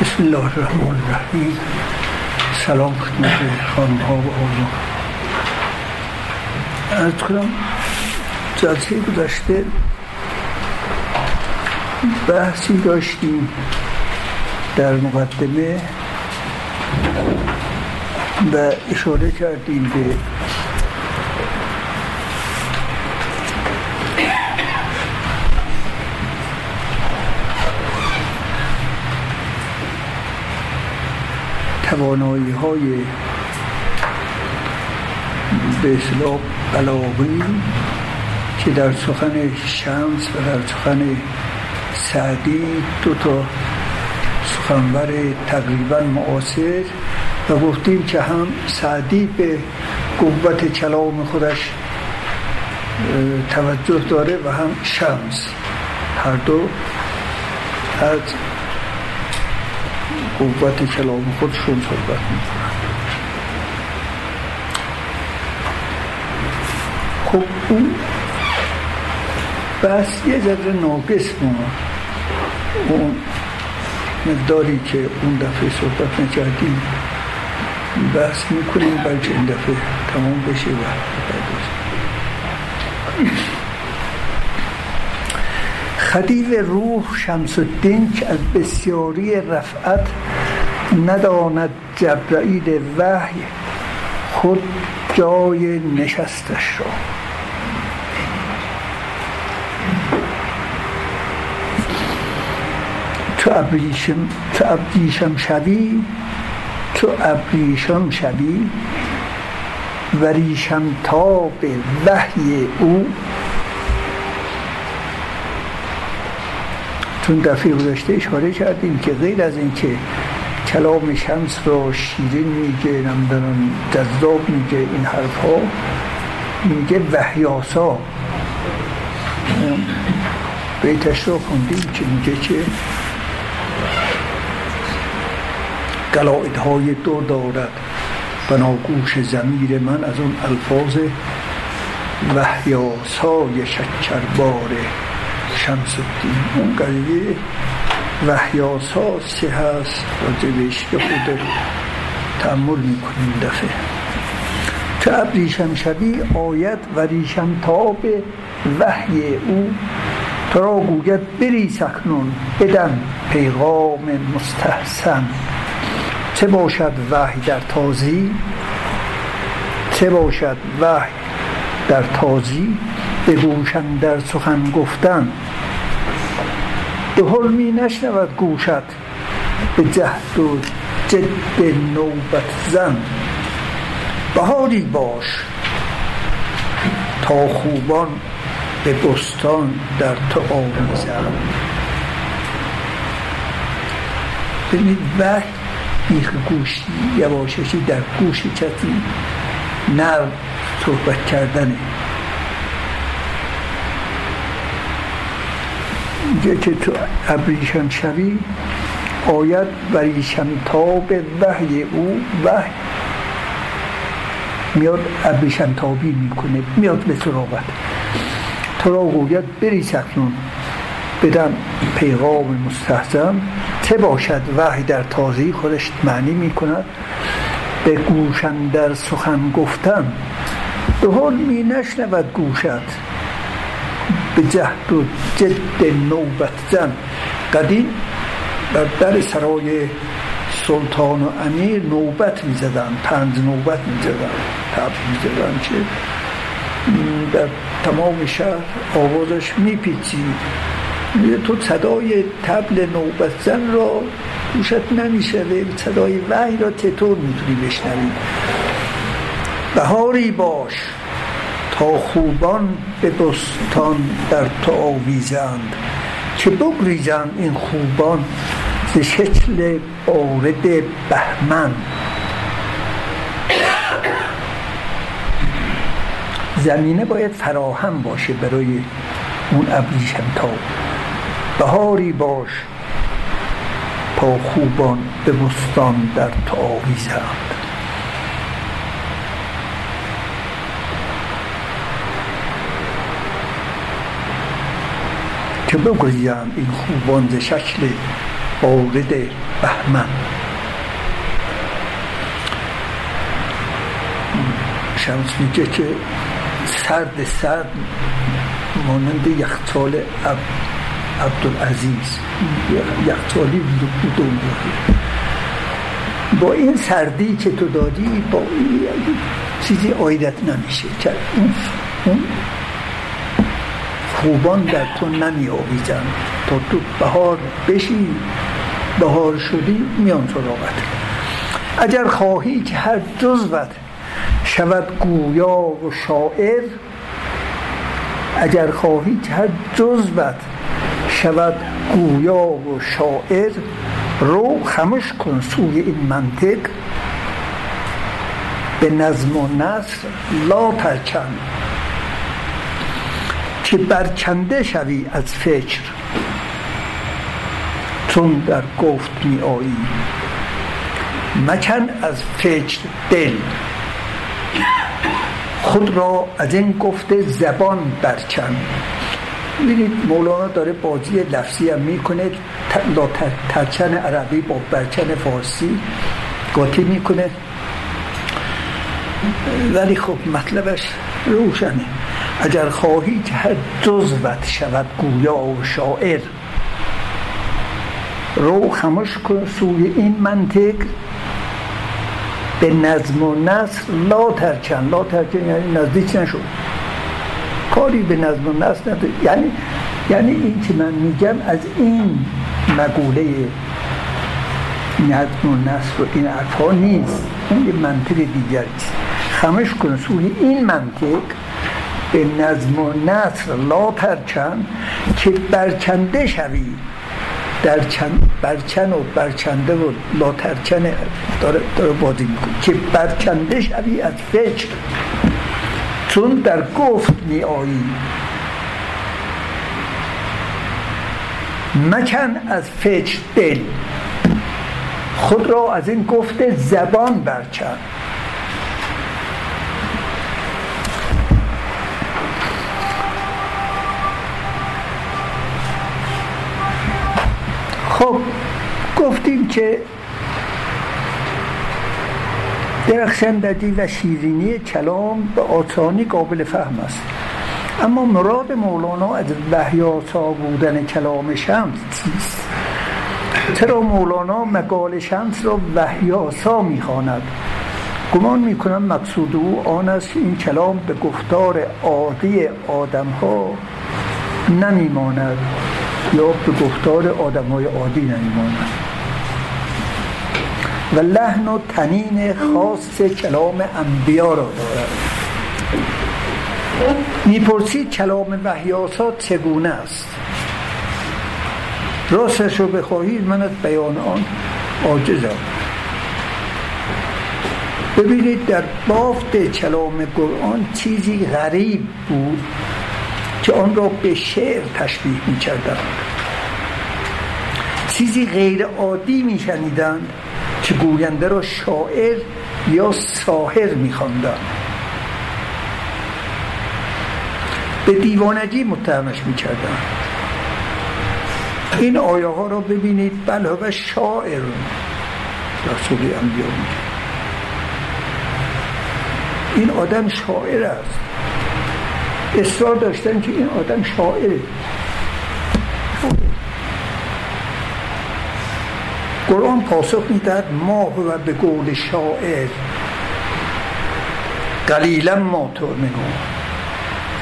بسم الله الرحمن الرحیم. سلام خدمت خانم‌ها و آقایان. عرض کنم جلسه گذشته بحثی داشتیم در مقدمه و اشاره کردیم به توانایی‌های به اصطلاح بلاغی که در سخن شمس و در سخن سعدی، دو تا سخنور تقریباً معاصر، و گفتیم که هم سعدی به قوت کلام خودش توجه داره و هم شمس، هر دو از قوت کلام خودشون صحبت میکنن. خب اون بس یه ذره ناقص ماند، اون مقداری که اون دفعه صحبت نکردیم بس میکنیم، بلکه این دفعه تمام بشه. و خدیو روح شمس الدین که از بسیاری رفعت نداند جبرائیل وحی، خود جای نشستش را. تو ابریشم شوی وریشم تاب وحی او. چون دفعه گذشته اشاره کردیم که غیر از این که کلام شمس را شیرین میگه، نمیدونم جذاب میگه، این حرف ها میگه وحیاسا. بیتش را خوندیم که میگه که قلائدهای دو دارد بناگوش ضمیر من، از اون الفاظ وحیاسای شکربار شمس الدین. اون قضیه وحیاساست که هست، راجبش که خود تأمل میکنیم دفعه. چه ابریشم شبی آید وریشم تاب وحی او، ترا گوید بریز اکنون بدم پیغام مستحسن. چه باشد وحی در تازی، بگوشم در سخن گفتن. دهل می نشنود گوشت به جهد و جد نوبت زن. بهاری باش تا خوبان به بستان در تو آمیزند. ببینید وحی بیخ گوشی یواششی در گوش کسی نرم صحبت کردنه. که تو ابریشم شوی آید وریشم تاب وحی او. وحی میاد ابریشم تابی میکنه، میاد به سراغت. تو را گوید بریز اکنون بدم پیغام مستحزم. چه باشد وحی در تازی، خودش معنی میکند به گوشم در سخن گفتن. دهل می نشنود گوشت به جهد و جد نوبت زن. قدیم بر در سرای سلطان و امیر نوبت می زدن، 5 نوبت می زدن که در تمام شهر آوازش می پیچید. تو صدای طبل نوبت زن را گوشت نمی شده، صدای وحی را چطور می تونی بشنوی؟ بهاری باش تا خوبان به بستان در تو آویزند. که بگریزند این خوبان ز شکل بارد بهمن. زمینه باید فراهم باشه برای اون ابریشم تاب. بهاری باش تا خوبان به بستان در تو آویزند. که بگویم این خوبان ز شکل عاقد بهمن. شمس میگه که سرد سرد مانند یخچال عبدالعزیز، یخچالی بود. با این سردی که تو دادی با این چیزی عایدت نمیشه، که اون خوبان در تو نمی آویزن تا تو بهار بشی. بهار شدی میان سراغت. اگر خواهی که هر جزوت شود گویا و شاعر، اگر خواهی که هر جزوت شود گویا و شاعر، رو خمش کن سوی این منطق، به نظم و نثر لا پرچند، که برکنده شوی از فکر چون در گفت می آیی، مکن از فکر دل، خود را از این گفت زبان برکن. ببینید مولانا داره بازی لفظی هم میکنه، ترچن عربی با برچن فارسی قاطی میکنه، ولی خب مطلبش روشنه. اگر خواهی که هر جزوت شود گویا و شاعر، رو خمش کن سوی این منطق، به نظم و نثر لا ترکن. لا ترکن یعنی نزدیک نشو، کاری به نظم و نثر نداری. یعنی این که من میگم از این مقوله نظم و نثر و این عرفا نیست، این یه منطق دیگری است. خمش کن سوی این منطق، به نظم و نثر لا پرچن، که برکنده شوی. برچن و برچنده و لا ترچن داره بازی میکنه، که برکنده شوی از فکر چون در گفت می آیی، مکن از فکر دل، خود را از این گفت زبان برچن. خب گفتیم که درخشندگی و شیرینی کلام به آسانی قابل فهم است، اما مراد مولانا از وحیاتا بودن کلام شمس چیست؟ چرا مولانا مقال شمس را وحیاتا میخواند؟ گمان میکنم مقصود او آن است این کلام به گفتار عادی آدمها نمیماند، یا به گفتار آدم‌های عادی نمی‌ماند و لحن و تنین خاص کلام انبیا را دارد. می‌پرسید کلام وحیاتا چگونه است؟ راستش رو بخواهید من از بیان آن عاجزم. ببینید در بافت کلام قرآن چیزی غریب بود که آن را به شعر تشبیه می کردند، چیزی غیر عادی می شنیدند که گوینده را شاعر یا ساحر می خواندند، به دیوانگی متهمش می کردند. این آیه ها را ببینید، بل هو شاعر رسول انبیا. این آدم شاعر است، اصرار داشتن که این آدم شاعره. قرآن پاسخ می‌دهد ما هو به قول شاعر قلیلا ما تؤمنون.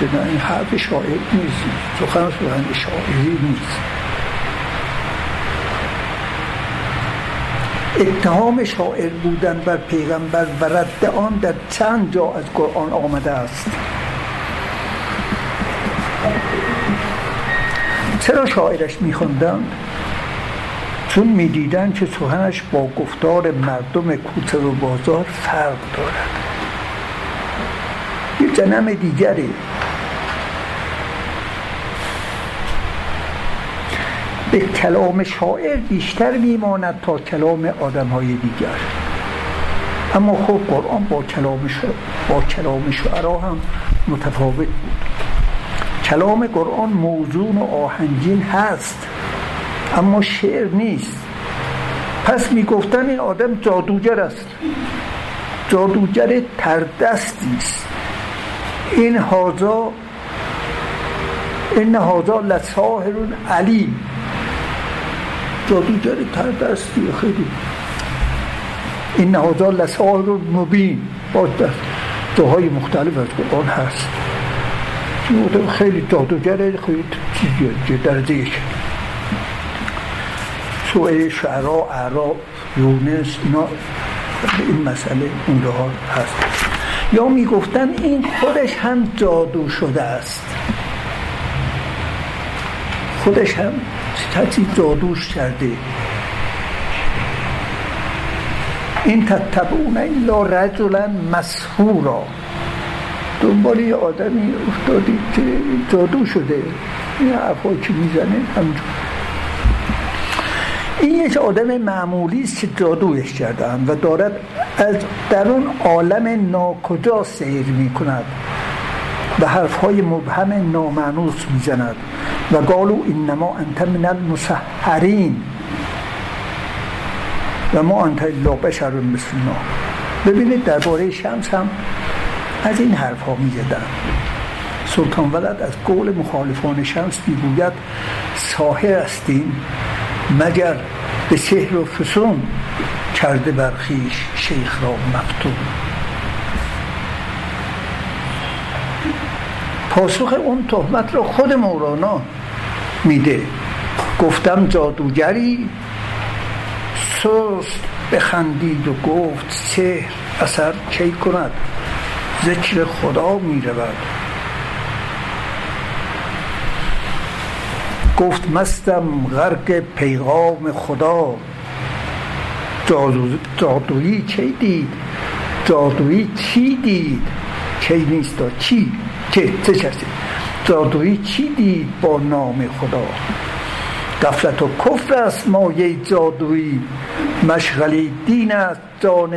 این حرف شاعر نیست، سخن شاعری نیست. اتهام شاعر بودن بر پیغمبر و رد آن در چند جا از قرآن آمده است. چرا شاعرش میخوندن؟ چون میدیدن که سخنش با گفتار مردم کوچه و بازار فرق دارد، یک جنم دیگری. به کلام شاعر بیشتر میماند تا کلام آدمهای دیگر، اما خب قرآن با کلام شعرا هم متفاوت بود. کلام قرآن موزون و آهنگین هست، اما شعر نیست. پس میگفتن این آدم جادوگر است، جادوگر تردستی است. این هازا لساحرون علیم، جادوگر تردستی. خیلی این هازا لساحرون مبین، باید در جاهای مختلف از قرآن هست. خیلی جادوگر، خیلی چیزی درجه یک سوء شعراء، اعراب، یونس، این مسئله اون دهار هست. یا میگفتن این خودش هم جادو شده است، خودش هم کسی جادوش کرده. این تتبعون الا رجلا مسحورا، دنبال یه آدمی افتادی که جادو شده، این حرفا که میزنه همجور. این یک آدم معمولی است که جادویش کردن و دارد از در اون عالم ناکجا سیر می کند و حرفهای مبهم نامانوس می زند و قالوا انما انت من المسحرین و ما انت الا بشر مثلنا. ببینید درباره شمس هم از این حرفها می زدن. سلطان ولد از قول مخالفان شمس میگوید ساحر هستیم مگر به سحر و فسون کرده برخیش شیخ را مفتون. پاسخ اون تهمت را خود مولانا میده، گفتم جادوگری سست بخندید و گفت سحر اثر کی کند، ذکر خدا میرود. گفت مستم غرق پیغام خدا، جادویی چی دید، جادویی چی دید، چی نیست دا چی چه چه چه جادویی چی دید با نام خدا. غفلت و کفر است مایه جادویی، مشغله دین است جان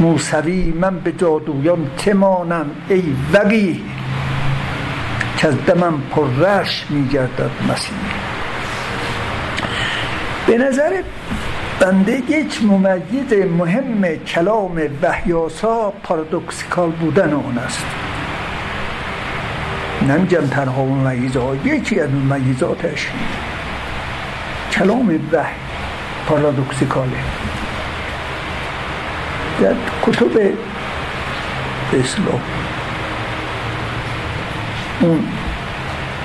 موسوی. من به جادویان چه مانم ای وقیح، از دمم پر رش میگردد مسیح. به نظر بنده یک ممیز مهم کلام وحی‌آسا پارادوکسیکال بودن آن است. نمیگم تنها ممیزهای، یکی از ممیزاتش کلام وحی پارادوکسیکاله. در کتب اسلام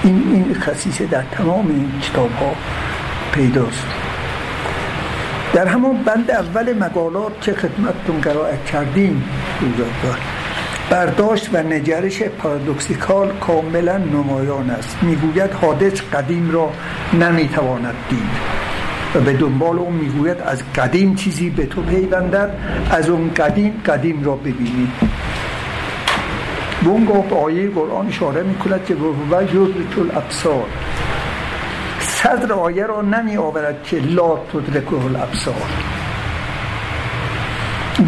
این خصیصه در تمام این کتاب ها پیداست. در همان بند اول مقالات که خدمتتون قرائت کردیم برداشت و نگرش پارادوکسیکال کاملا نمایان است. میگوید حادث قدیم را نمیتواند دید و به دنبال اون میگوید از قدیم چیزی به تو پیوندد، از اون قدیم را ببینید. بونگاه به آیه قرآن اشاره میکند که و یدرک الابصار، صدر آیه را نمی آورد که لا تدرک الابصار.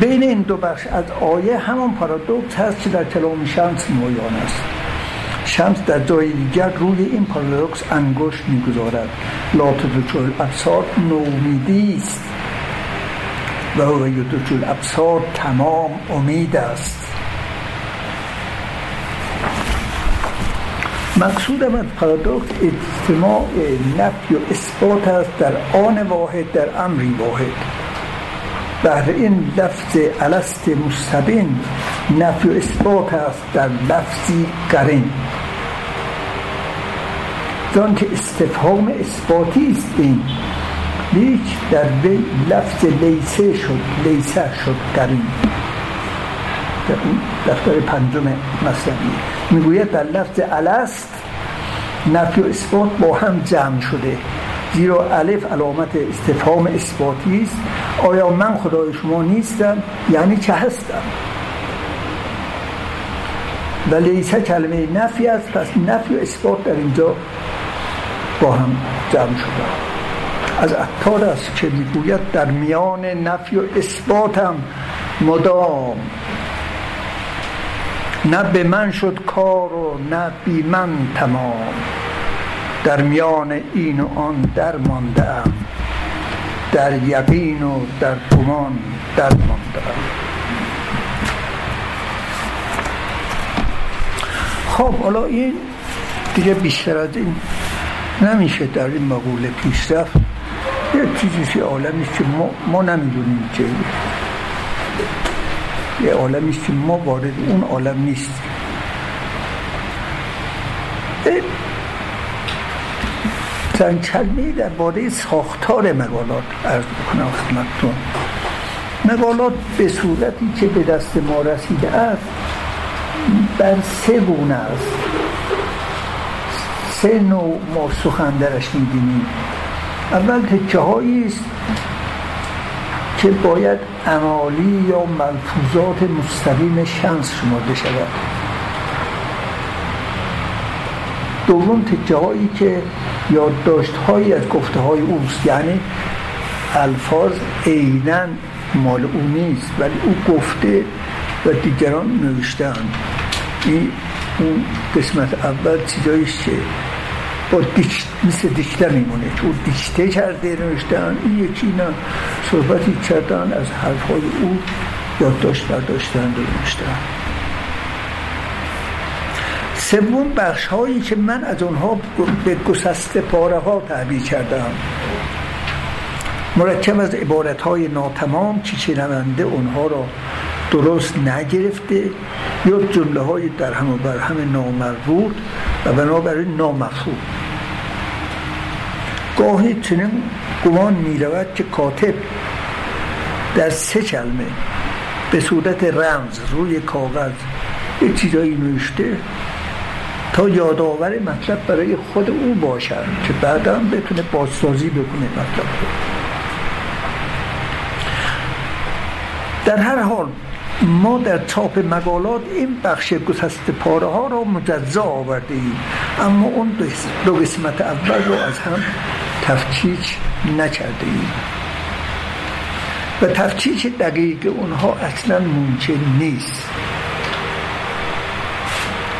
بین این دو بخش از آیه همان پارادوکس هست که در کلام شمس نمایان است. شمس در جای دیگر روی این پارادوکس انگشت میگذارد. لا تدرک الابصار نومیدی است و هو یدرک الابصار تمام امید است. مقصودم از پارادوکس اجتماع نفی و اثبات است در آن واحد، در امری واحد. بهر این لفظ الست مستبین نفی و اثبات است در لفظی قرین، چون که استفهام اثباتی است. این لیک در لفظ لیسه شد قرین. دفتر پنجم مصنوی میگوید در لفظ الست نفی و اثبات با هم جمع شده، زیرا الف علامت استفهام اثباتی است. آیا من خدای شما نیستم یعنی که هستم، و لیسه کلمه نفی است، پس نفی و اثبات در اینجا با هم جمع شده. از عطار است که میگوید در میان نفی و اثباتم مدام، نه به من شد کار و نه بی من تمام. در میان این و آن در مانده ام، در یقین و در گمان در مانده ام. خب حالا این دیگه بیشتر از این نمیشه در این مقوله پیش رفت. یک چیزی عالمیست که ما نمیدونیم چیه، یه عالمیست که ما وارد اون عالم نیست. چند کلمه در باره ساختار مقالات عرض بکنم خدمتتون. مقالات به صورتی که به دست ما رسیده است بر سه گونه است. سه نوع ما سخن درش می‌بینیم. اول تکه‌هایی است که باید عمالی یا ملفوظات مستقیم شمس شمرده شود. دوم تکه‌هایی که یادداشت‌هایی از گفته‌های اوست، یعنی الفاظ عیناً مال او نیست ولی او گفته و دیگران نوشته‌اند. این اون قسمت اول چیزایی است که با دیکته میمونه، او دیکته کرده نوشته‌اند. این یکی اینا صحبتی کردن از حرف‌های او یادداشت برداشته‌اند و نوشته‌اند. سوم بخش هایی که من از اونها به گسسته پاره ها تعبیر کردم، مرکب از عبارت های ناتمام که شنونده اونها را درست نگرفته یا جمله های درهم و برهم نامربوط و بنابراین نامفهوم. گاهی چنین گمان می رود که کاتب در سه کلمه به صورت رمز روی کاغذ یه چیزایی نوشته تا یادآور مطلب برای خود او باشد که بعدا بتونه بازسازی بکنه مطلب. در هر حال ما در چاپ مقالات این بخش گسسته پاره ها را مجزا آورده ایم، اما اون دو قسمت اول را از هم تفکیک نکرده ایم و تفکیک دقیق اونها اصلا ممکن نیست.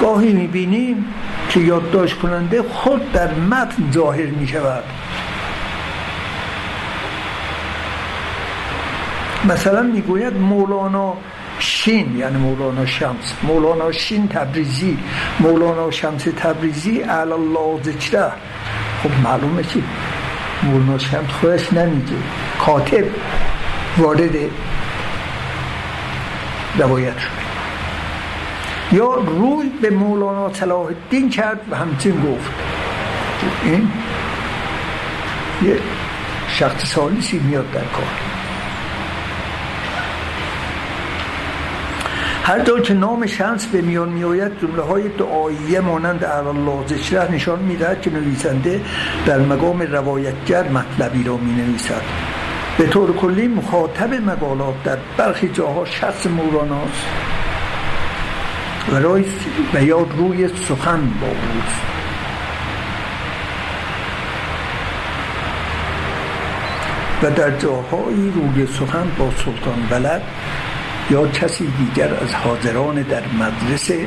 گاهی میبینیم که یادداشت کننده خود در متن ظاهر میشود. مثلا میگوید مولانا شین، یعنی مولانا شمس، مولانا شین تبریزی، مولانا شمس تبریزی اعلی الله ذکره. خب معلومه که مولانا شمس خودش نمیگه، کاتب وارد روایت شد. یا روی به مولانا صلاح الدین کرد و همچین گفت. این یه شخص ثالثی میاد در کار. هر جا که نام شمس به میان می آید جمله های دعاییه مانند الله ذکره نشان می دهد که نویسنده در مقام روایتگر مطلبی را می نویسد. به طور کلی مخاطب مقالات در برخی جاها شخص مولانا است و یا روی سخن با اوست. و در جاهایی روی سخن با سلطان ولد یا کسی دیگر از حاضران در مدرسه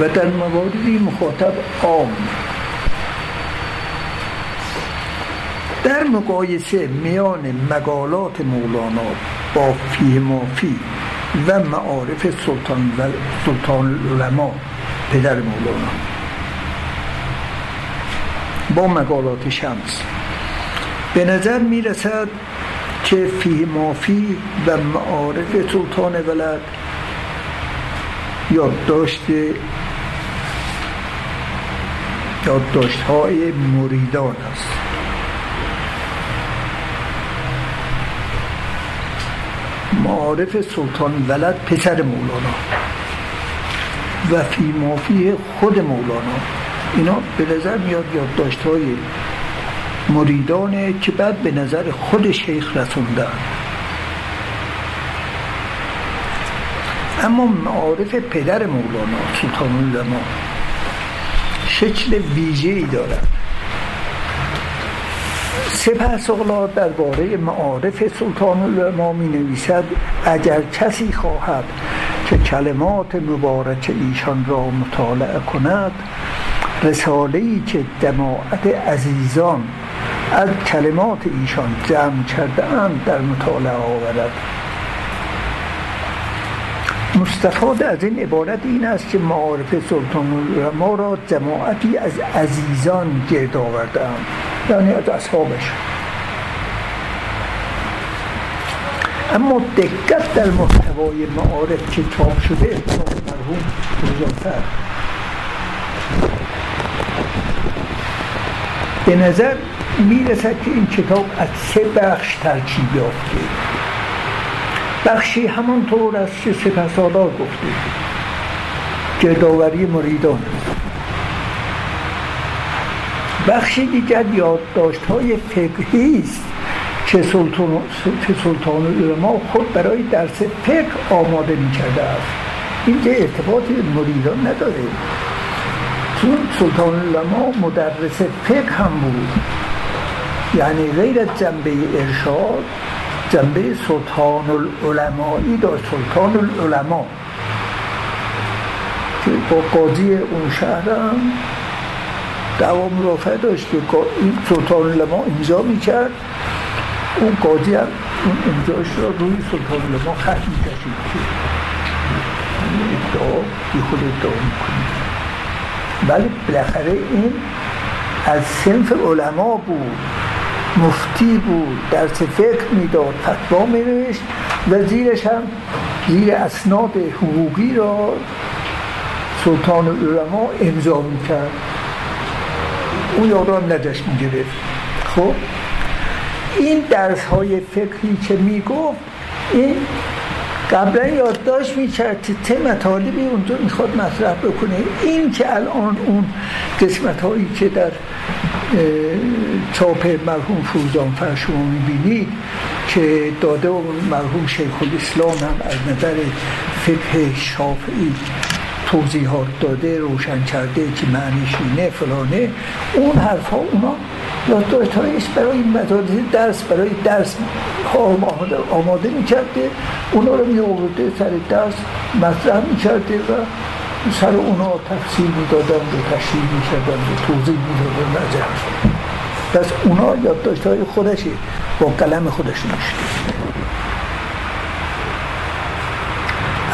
و در مواردی مخاطب عام. در مقایسه میان مقالات مولانا با فیه مافی و معارف سلطان العلماء پدر مولانا با مقالات شمس به نظر می رسد که فیه مافی و معارف سلطان ولد یادداشت‌های مریدان است. معارف سلطان ولد پسر مولانا و فی مافیه خود مولانا، اینا به نظر میاد یادداشت‌های مریدانه که بعد به نظر خود شیخ رسوندن. اما معارف پدر مولانا سلطان العلماء شکل ویژه‌ای دارد. سپس اغلا درباره معارف سلطان العلماء می نویسد اگر کسی خواهد که کلمات مبارک ایشان را مطالعه کند رساله‌ای که جماعت عزیزان از کلمات ایشان جمع کرده‌اند در مطالعه آورد. مستفاد از این عبارت این است که معارف سلطان‌العلما را جماعتی از عزیزان گرد آورده‌اند، یعنی از اصحابش. اما دقت در محتوای معارف که چاپ شده اطلاع مرحوم روزانفر به نظر میرسد که این کتاب از 3 بخش ترکیب یافته. بخشی همانطور از که سپهسالار گفته گردآوری مریدان، بخشی دیگر یادداشت‌های فقهی است که سلطان‌العلما خود برای درس فقه آماده می‌کرده است. این که ارتباط مریدان نداره، چون سلطان‌العلما مدرس فقه هم بود، یعنی غیر از جنبه ارشاد جنبه سلطان‌العلمایی داشت. سلطان‌العلما که با قاضی اون شهر هم دعوا مرافعه داشت که سلطان‌العلما اینجا میکرد، اون قاضی هم اون امضاش را روی سلطان‌العلما خط میکشید که ادعا بی خود ادعا میکنید، ولی بالاخره این از صنف علما بود، مفتی بود، درس فقه میداد، فتوا مینوشت و زیرش هم زیر اسناد حقوقی را سلطان‌العلما امضا میکرد، اون یارو هم نداشت میگرفت. خب این درس های فقهی که میگفت این قبلا یادداشت میکرد که چه مطالبی اونجا میخواد مطرح بکنه. این که الان اون قسمت هایی که در چاپ مرحوم فروزانفر شما میبینید که داده و مرحوم شیخ الاسلام هم از نظر فقه شافعی توضیحات داده، روشن کرده که معنیش اینه فلانه، اون حرفا اونا یادداشت هایش برای مدارس درس، برای درس آماده میکرده، اونا رو میآورده سر درس مطرح میکرده و سر اونا تفسیر میدادن و تشریح میکردن و توضیح میدادن و جرفه. پس اونا یادداشت های خودشه، با قلم خودش نوشته.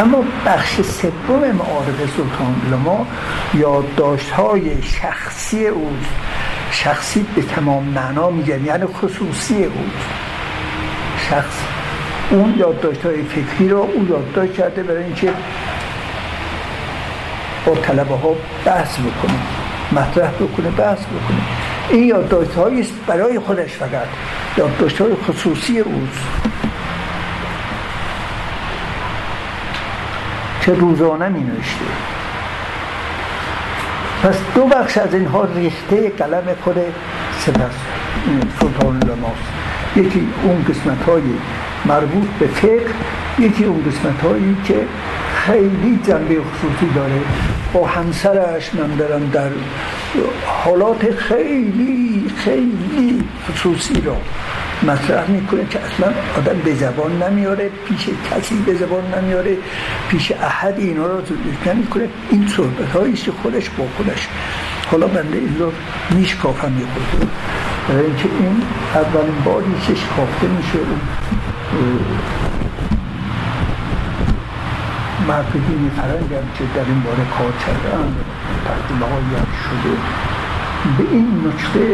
اما بخش 3 معارف سلطان‌العلما یادداشت‌های شخصی اوست. شخصی به تمام معنا میگن، یعنی خصوصی اوست. شخص اون یادداشت‌های فکری را او یادداشت کرده برای اینکه با طلبه‌ها بحث بکنه، مطرح بکنه، بحث بکنه. این یادداشت‌هایی است برای خودش، فقط یادداشت‌های خصوصی اوست که روزانه می نوشته. پس 2 بخش از اینها ریخته قلم خود سلطان‌العلما است. یکی اون قسمت های مربوط به فقه، یکی اون قسمت هایی که خیلی جنبه خصوصی داره، با همسرش نمیدارم در حالات خیلی خیلی خصوصی را مطرح میکنه که اصلا آدم به زبان نمیاره، پیش کسی به زبان نمیاره، پیش احد اینا را ذکر نمیکنه. این صحبت هاییست که خودش با خودش. حالا بنده این را میشکافم یک خود، برای اینکه این اولین باری که شکافته میشه محفظین فرنگ هم که در این باره کار کردن تقدیمه هایی هم شده به این نکته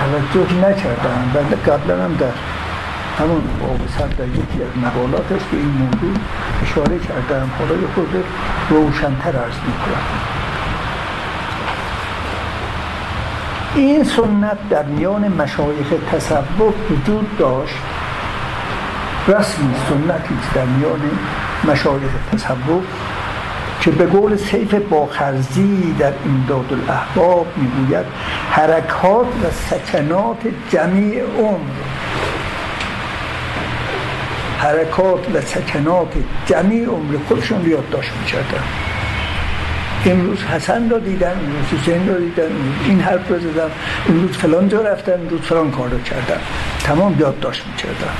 توجه نکردن. بنده قبلا هم در همون بابسر در یکی از مقالاتش به این موضوع اشاره کردم، حالا یه خود روشن‌تر عرض می‌کنم. این سنت در میان مشایخ تصوف وجود داشت، رسمی سنتی در میان مشایخ تصوف که به قول سیف باخرزی در امدادالاحباب میگوید حرکات و سکنات جمیع عمر، حرکات و سکنات جمیع عمر خودشون رو یادداشت می‌کردن. امروز حسن را دیدن، امروز حسین را دیدن، این حرف را زدن، امروز فلان جا رفتن، امروز فلان کار را کردن، تمام یادداشت می‌کردن.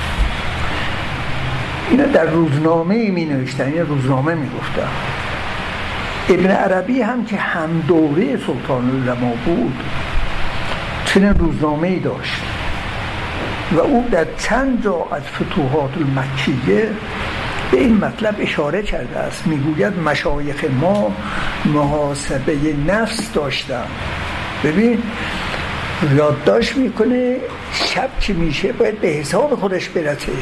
اینا در روزنامه می نوشتن، اینا روزنامه می گفتن. ابن عربی هم که هم دوره سلطان العلما بود چنین روزنامه‌ای داشت و او در چند جا از فتوحات المکیه به این مطلب اشاره کرده است. میگوید مشایخ ما محاسبه نفس داشتن. ببین یادداشت میکنه شب که میشه باید به حساب خودش برسه.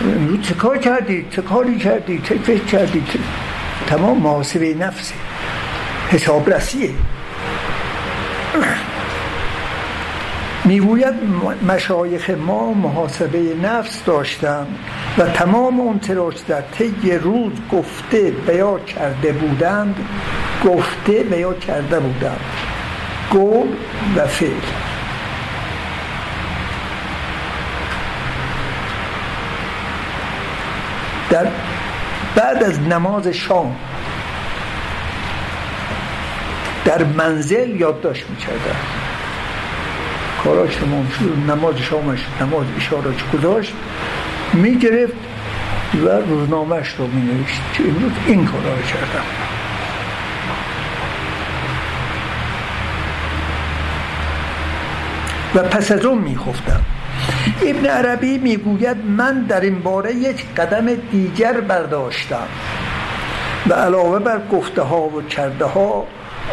امروز چه کار کردی؟ چه کاری کردی؟ چه فکر کردی؟ تمام محاسبه نفسه، حسابرسیه. میگوید مشایخ ما محاسبه نفس داشتم و تمام اون تراش در طی روز گفته و یا کرده بودند قول و فعل. در بعد از نماز شام در منزل یادداشت می‌کردم. کاراش تمام شد، نماز شامش، نماز اشارهش گذاشت، میگرفت و روزنامهش رو مینوشت که امروز این کارا رو کردم. و پس از اون میخفتم. ابن عربی میگوید من در این باره یک قدم دیگر برداشتم و علاوه بر گفته ها و کرده ها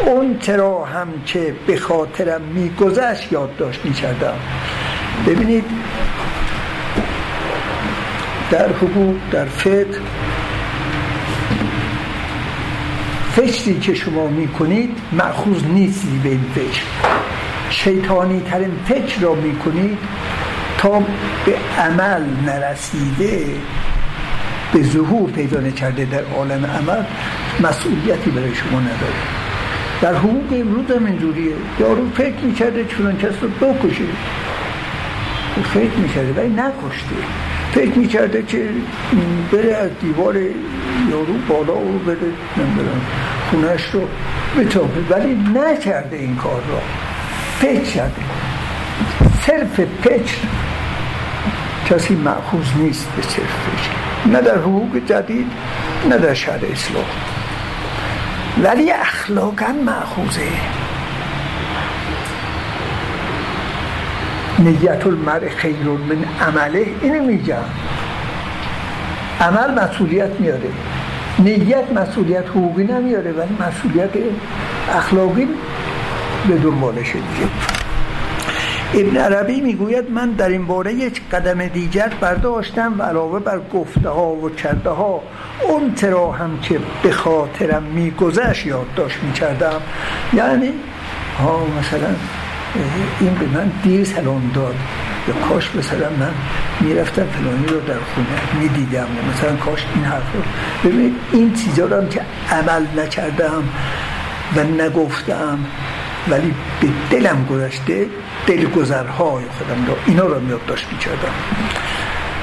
اون ترا هم که به خاطرم میگذشت یادداشت میکردم. ببینید در حقوق، در فقه، فکری که شما میکنید مأخوذ نیستی به این فکر. شیطانی ترین فکر را میکنید تا به عمل نرسیده، به ظهور پیدا نکرده در عالم عمل، مسئولیتی برای شما نداره. در حقوق امروز هم اینجوریه. یارو فکر میکرده چون کس رو بکشه، او فکر میکرده ولی نکشته. فکر میکرده که بره از دیوار یارو بالا او بره خونهش رو بتابه ولی نکرده این کار را. فکر شده. صرف فکر کسی مأخوذ نیست به صرف فکر، نه در حقوق جدید نه در شرع اسلام، ولی اخلاقاً مأخوذه. نیت المرء خیر من عمله، اینو میگم. عمل مسئولیت میاره، نیت مسئولیت حقوقی نمیاره ولی مسئولیت اخلاقی به دنبالشه دیگه. ابن عربی میگوید من در این باره یک قدم دیگر برداشتم و علاوه بر گفته ها و کرده ها اون ترا هم که به خاطرم میگذشت یادداشت میکردم. یعنی ها مثلا این به من دیر سلام داد، یا کاش مثلا من میرفتم فلانی رو در خونه میدیدم، یا مثلا کاش این حرف رو. ببینید این چیزا رو هم که عمل نکردم و نگفتم ولی به دلم گذشته، دلگذرهای خودم را اینا را یادداشت می‌کردم.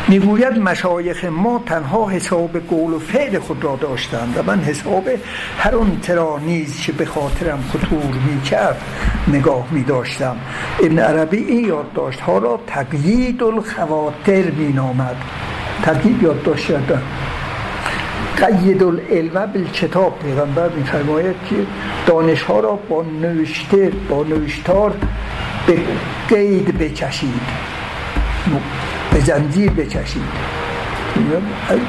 میگوید مشایخ ما تنها حساب قول و فعل خود را داشتند و من حساب هر آن ترا نیز که به خاطرم خطور می‌کرد نگاه می‌داشتم. ابن عربی این یادداشت‌ها را تقیید الخواطر می‌نامد. تقیید یادداشت کردن. قید العلم بالکتاب، پیغمبر می‌فرماید که دانش‌ها را با نوشتار به قید بکشید، به زنجیر بکشید،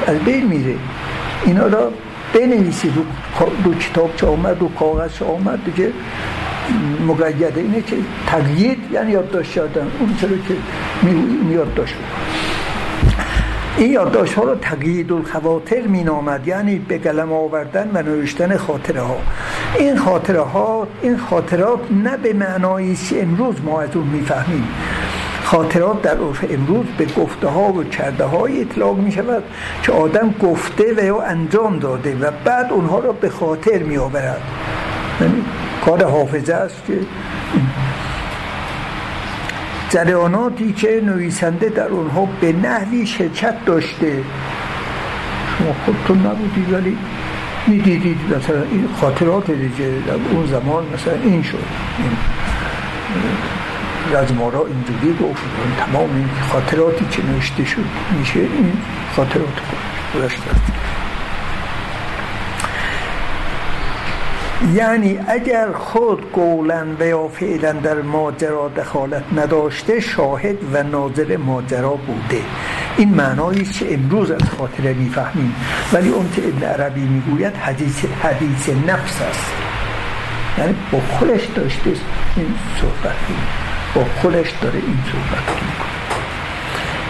از بین میره. اینا را بنویسید رو کتاب چه آمد، رو کاغذ چه آمد دیگه. مقیده اینه که تقیید یعنی یادداشت کردن، اون چرا که یادداشت این یادداشت ها را تقیید الخواطر می نامد، یعنی به قلم آوردن و نوشتن خاطره ها. این خاطرات نه به معنایی که امروز ما از اون می فهمیم. خاطرات در عرف امروز به گفته ها و کرده های اطلاق می شود که آدم گفته و یا انجام داده و بعد اونها را به خاطر می آورد. یعنی کار حافظه است که جریاناتی که نویسنده در اونها به نحوی شرکت داشته، شما خودتون نبودید ولی میدیدید. مثلا این خاطرات دیگه در اون زمان مثلا این شد، این رزمارا اینجوری گفت، تمام این خاطراتی که نوشته شد میشه این خاطرات گذاشته. یعنی اگر خود قولن و یا فعلن در ماجرا دخالت نداشته، شاهد و ناظر ماجرا بوده. این معنایی که امروز از خاطر میفهمیم، ولی اون که ابن عربی میگوید حدیث نفس است، یعنی با خودش داشته این صحبت با خودش داره این صحبت میکنه.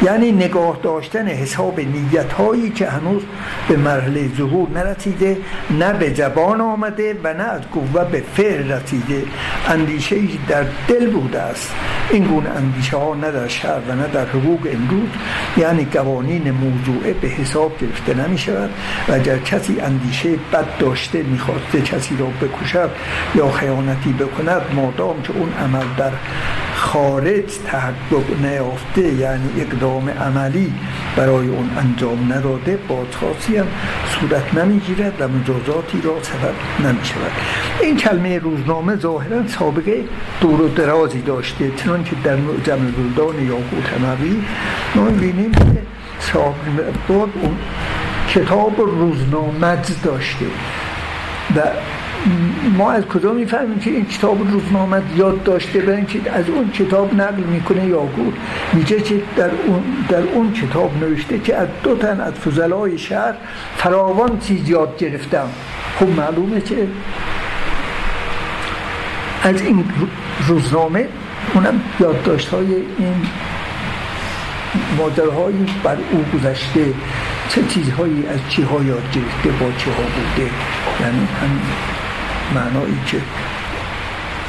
یعنی نگاه داشتن حساب نیت هایی که هنوز به مرحله ظهور نرسیده، نه به زبان آمده و نه از قوه به فعل رسیده، اندیشه‌ای در دل بوده است. این گونه اندیشه ها نه در شرع و نه در حقوق امروز، یعنی قوانین موضوعه، به حساب گرفته نمی شود. و اگر کسی اندیشه بد داشته، میخواسته کسی را بکشد یا خیانتی بکند، مادام که اون عمل در خارج تحقق نیافته، یعنی اقدام عملی برای اون انجام نداده، بازخواستی هم صورت نمیگیرد و مجازاتی را سبب نمیشود. این کلمه روزنامه ظاهرا سابقه دور و درازی داشته، چنان که در معجم البلدان یاقوت اموی ما می‌بینیم که صاحب اون کتاب روزنامه داشته. و ما از کجا میفهمیم که این کتاب روزنامه یاد داشته؟ برای اینکه از اون کتاب نقل میکنه یاقوت، میگه که در اون کتاب نوشته که از دو تن از فضلای شهر فراوان چیز یاد گرفتم. خب معلومه که از این روزنامه اونم یادداشت های این ماجراهایی بر او گذشته، چه چیزهایی از چیها یاد گرفته، با چیها بوده. یعنی همین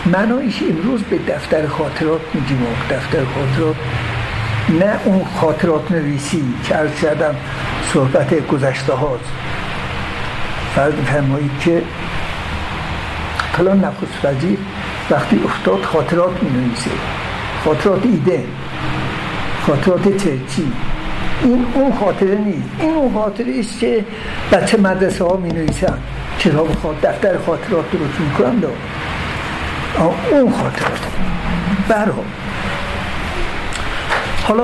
معنایی که امروز به دفتر خاطرات میگیم. دفتر خاطرات نه اون خاطرات نویسی که عرض کردم صحبت گذشته هاست. فرض فرمایید که کلان نخست وزیر وقتی افتاد خاطرات مینویسه، خاطرات ایده، خاطرات چرچی. این اون خاطره نیست، این اون خاطره است که بچه مدرسه ها می نویسن، کتاب دفتر خاطرات رو چون کنم دارم اون خاطرات برها. حالا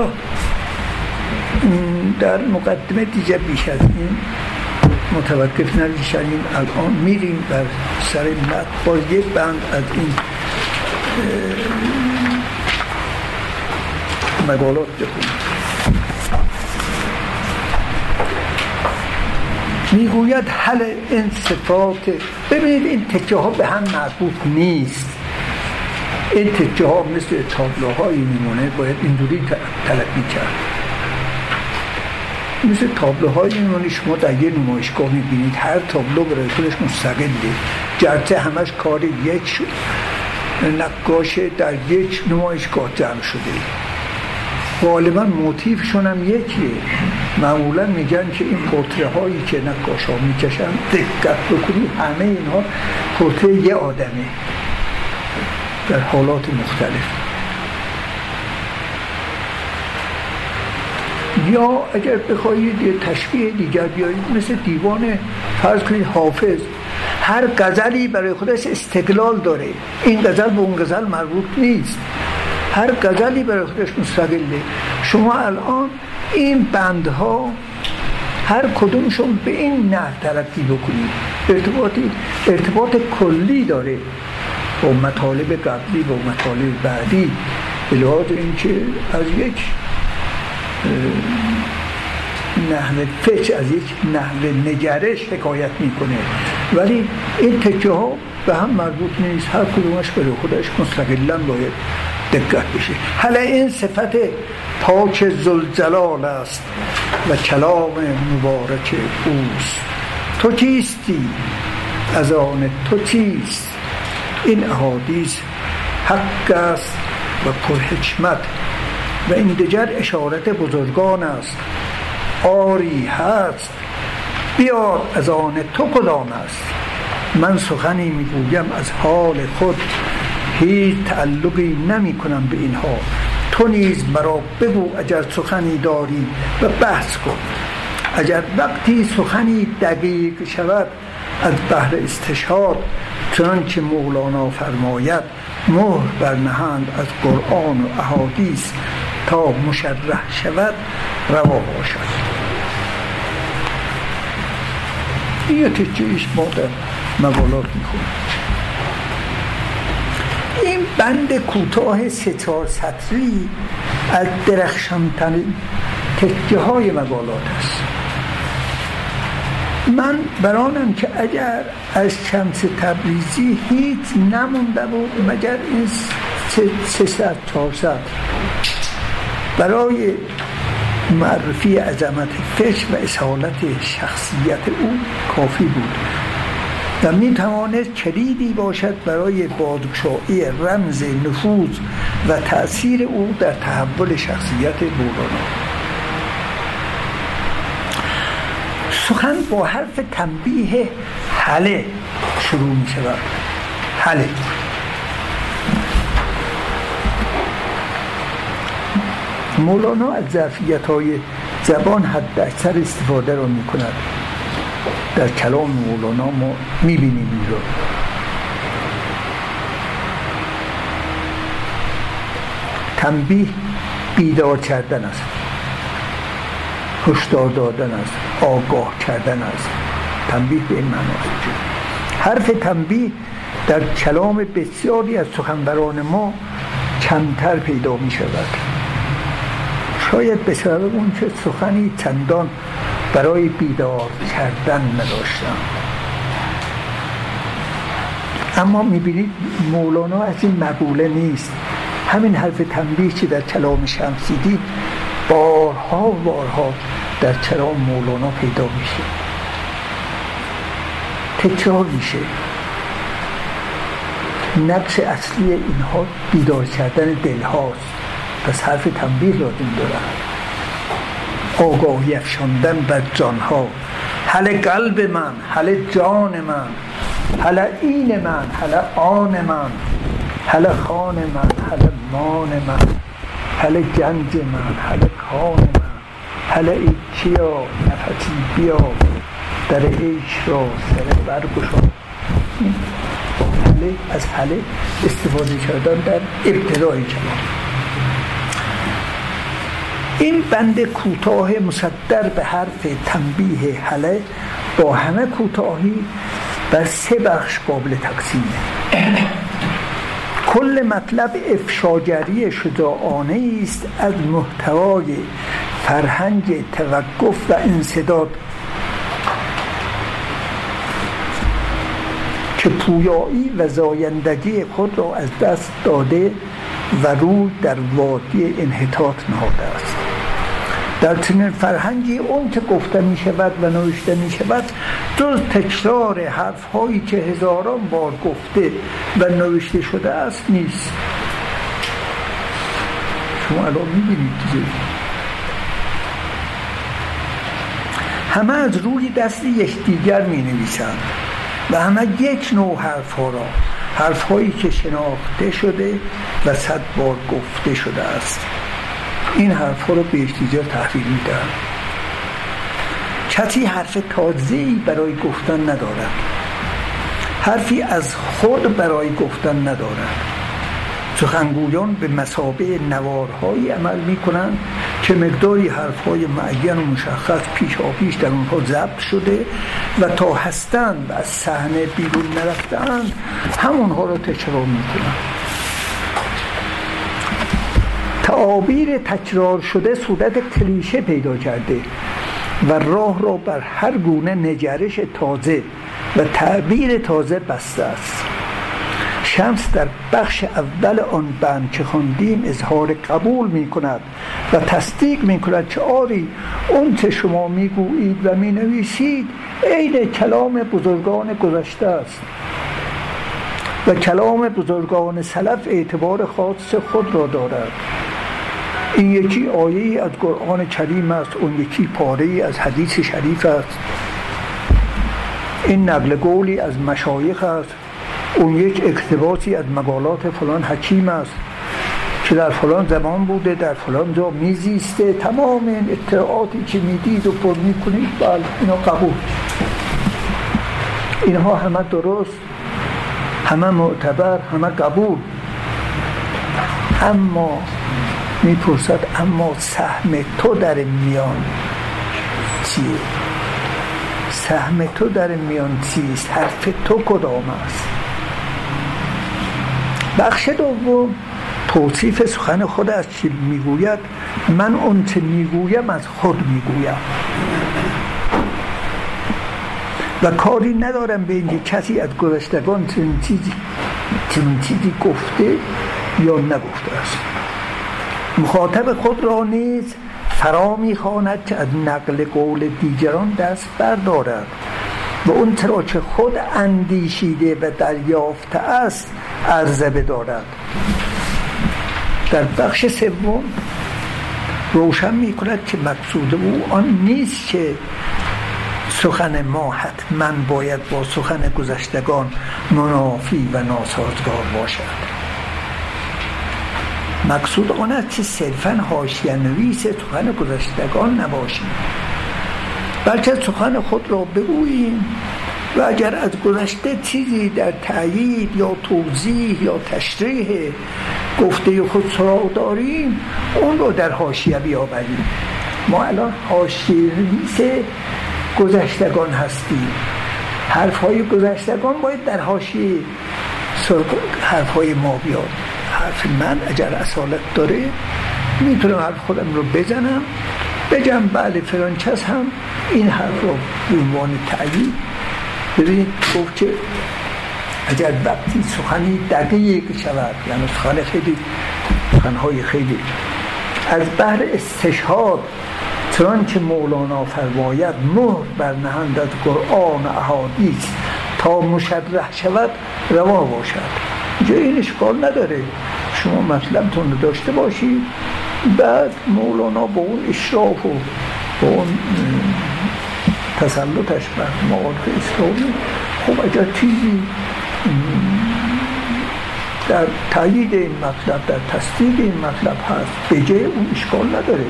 در مقدمه دیگه بیش از این متوقف نمی‌شیم. الان میریم بر سر متن با یک بند از این مقالات بخونیم. میگوید حل این صفات. ببینید این تکه ها به هم مربوط نیست، این تکه ها مثل تابلوهایی میمونه، باید اینجوری تلقی کرد. مثل تابلوهایی میمونه، شما در یه نمایشگاه میبینید هر تابلو برای خودش مستقله، گرچه همش کار یک نقاش در یک نمایشگاه جمع شده، غالبا موتیفشون هم یکیه. معمولا میگن که این پورتره هایی که نقاش ها میکشن دقت بکنی، همه اینها پورتره یه آدمه در حالات مختلف. یا اگر بخواید یه تشبیه دیگر بیارید، مثل دیوان فرض کنید حافظ، هر غزلی برای خودش استقلال داره، این غزل به اون غزل مربوط نیست، هر غزلی برای خودش مستقله. شما الان این بندها هر کدومشون به این نه تلقی بکنید، ارتباط کلی داره با مطالب قبلی با مطالب بعدی، به لحاظ اینکه از یک نحو فکر، از یک نحو نگرش حکایت میکنه، ولی این تکه ها به هم مربوط نیست، هر کدومش برای خودش مستقلاً باید دقت بشه. حالا این صفت پاک ذوالجلال است و کلام مبارک اوست. تو کیستی؟ از آن تو چیست؟ این احادیث حق است و پر حکمت و این دیگر اشارت بزرگان است. آری هست، بیار از آن تو کدام است. من سخنی میگویم از حال خود، هیچ تعلقی نمی کنم به اینها. تو نیز مرا بگو اگر سخنی داری و بحث کن. اگر وقتی سخنی دقیق شود از بحر استشهاد، چنان که مولانا فرماید مهر برنهند از قرآن و احادیث تا مشرح شود روا باشد. یه تیجه ایش ما در مقالات میکنم. این بند کوتاه 4 سطری از درخشان‌ترین تکیه های مقالات است. من برانم که اگر از شمس تبریزی هیچ نمونده بود مگر این 300-400 برای معرفی عظمت فکر و اصالت شخصیت او کافی بود و می تواند کلیدی باشد برای بازگشایی رمز نفوذ و تأثیر او در تحول شخصیت مولانا. سخن با حرف تنبیه هله شروع می شود. هله مولانا از ظرفیت‌های زبان حد اکثر استفاده را می‌کند. در کلام مولانا ما می‌بینیم این را. تنبیه بیدار کردن است، هشدار دادن است، آگاه کردن است. تنبیه به این معنی است. حرف تنبیه در کلام بسیاری از سخنوران ما کمتر پیدا می‌شود. شاید به سبب اون که سخنی چندان برای بیدار کردن نداشتم. اما میبینید مولانا از این مقوله نیست. همین حرف تنبیه که در کلام شمسی دید بارها در کلام مولانا پیدا میشه، تکرار میشه. نقش اصلی اینها بیدار کردن دلهاست. پس حرف تنبیه لازم دارم. آگاهی افشاندن بر جانها. هله قلب من، هله جان من، هله این من، هله آن من، هله خان من، هله مان من، هله گنج من، هله کان من، هله ای کیا نفسی بیا، در عیش را سر برگشا. از هله استفاده کردن در ابتدای کلام. این بند کوتاه مصدر به حرف تنبیه هله با همه کوتاهی بر 3 بخش قابل تقسیمه. کل مطلب افشاگری شجاعانه است از محتوای فرهنگ توقف و انسداد که پویایی و زایندگی خود را از دست داده و رو در وادی انحطاط نهاده است. در چنین فرهنگی اون که گفته می شود و نوشته می شود جز تکرار حرف هایی که هزاران بار گفته و نوشته شده است نیست. شما الان می بینید همه از روی دست یکدیگر می نویسند و همه یک نوع حرف ها را، حرف هایی که شناخته شده و 100 بار گفته شده است، این حرف ها را به اجتیجا تحویل می دهند. کسی حرف تازه‌ای برای گفتن ندارد، حرفی از خود برای گفتن ندارد. سخنگویان به مثابه نوارهایی عمل می کنند که مقداری حرف های معین و مشخص پیشاپیش در اونها ضبط شده و تا هستند و از صحنه بیرون نرفتند همونها را تکرار می کنند. تعابیر تکرار شده صورت کلیشه پیدا کرده و راه را بر هر گونه نگرش تازه و تعبیر تازه بسته است. شمس در بخش اول آن بند که خواندیم اظهار قبول می کند و تصدیق می کند که آری اون چه شما می گویید و می نویسید عین کلام بزرگان گذشته است و کلام بزرگان سلف اعتبار خاص خود را دارد. این یکی آیه از قرآن کریم است، اون یکی پاره از حدیث شریف است. این نقل قولی از مشایخ است، اون یک اقتباسی از مقالات فلان حکیم است که در فلان زمان بوده، در فلان جا میزیسته. تمام این اطلاعاتی که میدید و پر میکنید بله اینا قبول، اینها همه درست، همه معتبر، همه قبول. اما میپرسد اما سهم تو در میان چیه؟ سهم تو در میان چیست؟ حرف تو کدام است؟ بخش دوم توصیف سخن خود از چی میگوید؟ من اون چه میگویم از خود میگویم و کاری ندارم به اینکه کسی از گذشتگان چنین چیزی گفته یا نگفته است. مخاطب خود را نیز فرا میخواند که از نقل قول دیگران دست بردارد و اون ترا که خود اندیشیده و دریافته است عرضه بدارد. در بخش سوم روشن میکند که مقصود او آن نیست که سخن ما حتما باید با سخن گذشتگان منافی و ناسازگار باشد. مقصود آن است که صرفاً حاشیه‌نویس سخن گذشتگان نباشیم، بلکه سخن خود را بگوییم و اگر از گذشته چیزی در تأیید یا توضیح یا تشریح گفته خود سراغ داریم اون را در حاشیه بیاوریم. ما الان حاشیه‌نویس گذشتگان هستیم. حرف‌های گذشتگان باید در حاشیه حرف‌های ما بیاد. حرف من اگر اصالت داره میتونم حرف خودم رو بزنم بگم بله فرانچس هم این حرف رو به عنوان تأیید. ببینید گفت که اگر وقتی سخنی دقیق شود، یعنی سخنهای خیلی از بحر استشهاد چنان که مولانا فرماید مهر برنهند از قرآن احادیث تا مشرح شود روا باشد. این اشکال نداره، شما مطلبتون رو داشته باشید، بعد مولانا با اون اشراف و با اون تسلطش بر مقالات اسلامی خب اگر چیزی در تایید این مطلب، در تصدیق این مطلب هست بجای اون اشکال نداره.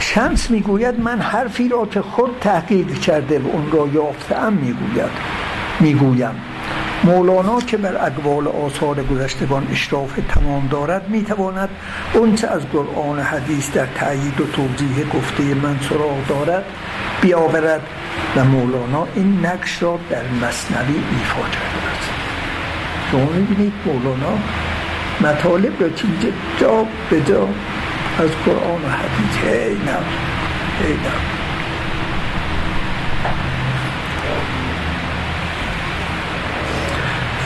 شمس میگوید من حرفی را که خود تحقیق کرده و اون را یافته‌ام میگویم. مولانا که بر اقوال آثار گذشتگان اشراف تمام دارد میتواند اون چه از قرآن حدیث در تأیید و توضیح گفته من سراغ دارد بیاورد و مولانا این نقش را در مثنوی ایفا کرده است. شما میبینید مولانا مطالب را چیز جا به جا از قرآن و حدیث ای نم.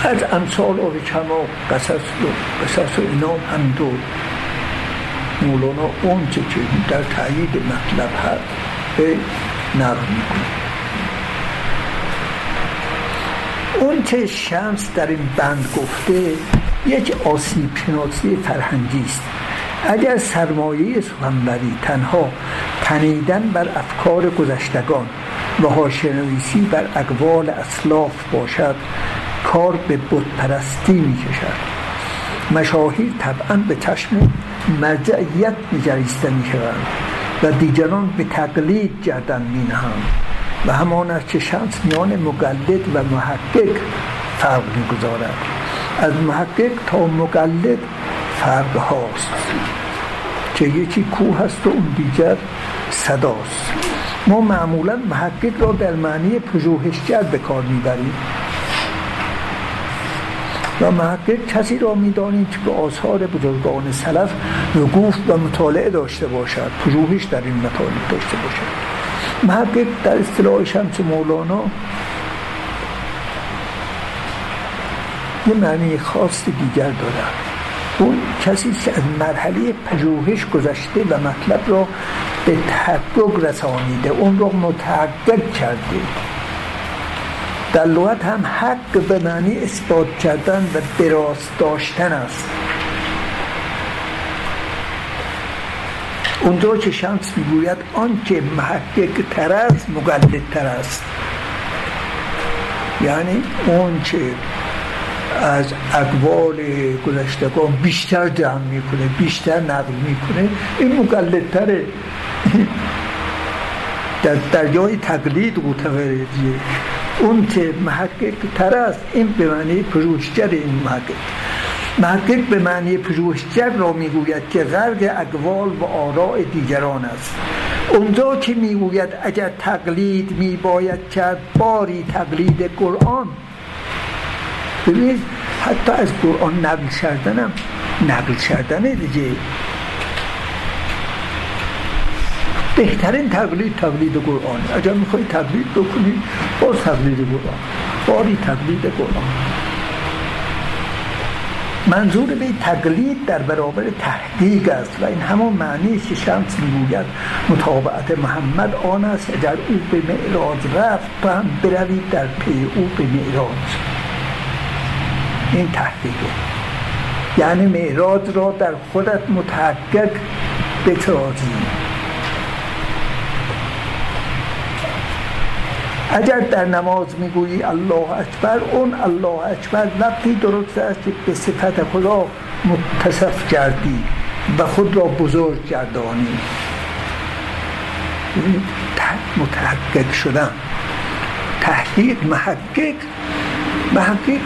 از امثال و حکم و قصص و اینا هم دو مولانا اون چه در تأیید مطلب هست نقل میکنه. اون چه شمس در این بند گفته یک آسیب شناسی فرهنگی است. اگر سرمایه سخنوری تنها تنیدن بر افکار گذشتگان و حاشیه‌نویسی بر اقوال اسلاف باشد کار به بت‌پرستی می‌کشد. مشاهیر طبعاً به چشم مرجعیت نگریسته می‌شوند و دیگران به تقلید گردن می‌نهند و همان است که شمس میان مقلد و محقق فرق می‌گذارد. از محقق تا مقلد فرق هاست که یکی کوه هست و اون دیگر صداست. ما معمولا محقق را در معنی پژوهشگر به کار میبریم و محقق کسی را میدانیم که به آثار بزرگان سلف وقوف و مطالعه داشته باشد، پژوهش در این مطالب داشته باشد. محقق در اصطلاح شمس مولانا یه معنی خاص دیگر دارد. اون کسی که از مرحله پژوهش گذشته و مطلب را به تحقق رسانیده، اون را متحقق کرده. در لغت هم حق به معنی اثبات کردن و دراز داشتن است. اونجا که شمس میگوید آن که محقق تر است مقلد تر است، یعنی اون که از اقوال گذشتگان بیشتر جمع میکنه، بیشتر نقل میکنه، این مقلدتره، در درجای تقلید متقلدیه. اون که محقق تر است این به معنی پژوهشگر، این محقق به معنی پژوهشگر را میگوید که غرق اقوال و آراء دیگران است اونجا که میگوید اگر تقلید میباید کرد، باری تقلید قرآن. ببینید حتی از قرآن نقل کردنه دیگه. بهترین تقلید قرآن. اگر میخوای تقلید بکنی، باز تقلید قرآن، باری تقلید قرآن. منظور به تقلید در برابر تحقیق است و این همان معنی است که شمس میگوید مطابعت محمد آن است اگر او به معراج رفت و هم بروید در پی او به معراج. این تحقیق، یعنی معراج را در خودت متحقق بسازی. اگر در نماز میگویی الله اکبر، اون الله اکبر لفظی درست است که به صفت خدا متصف کردی و خود را بزرگ گردانی. متحقق شدن، تحقیق، محقق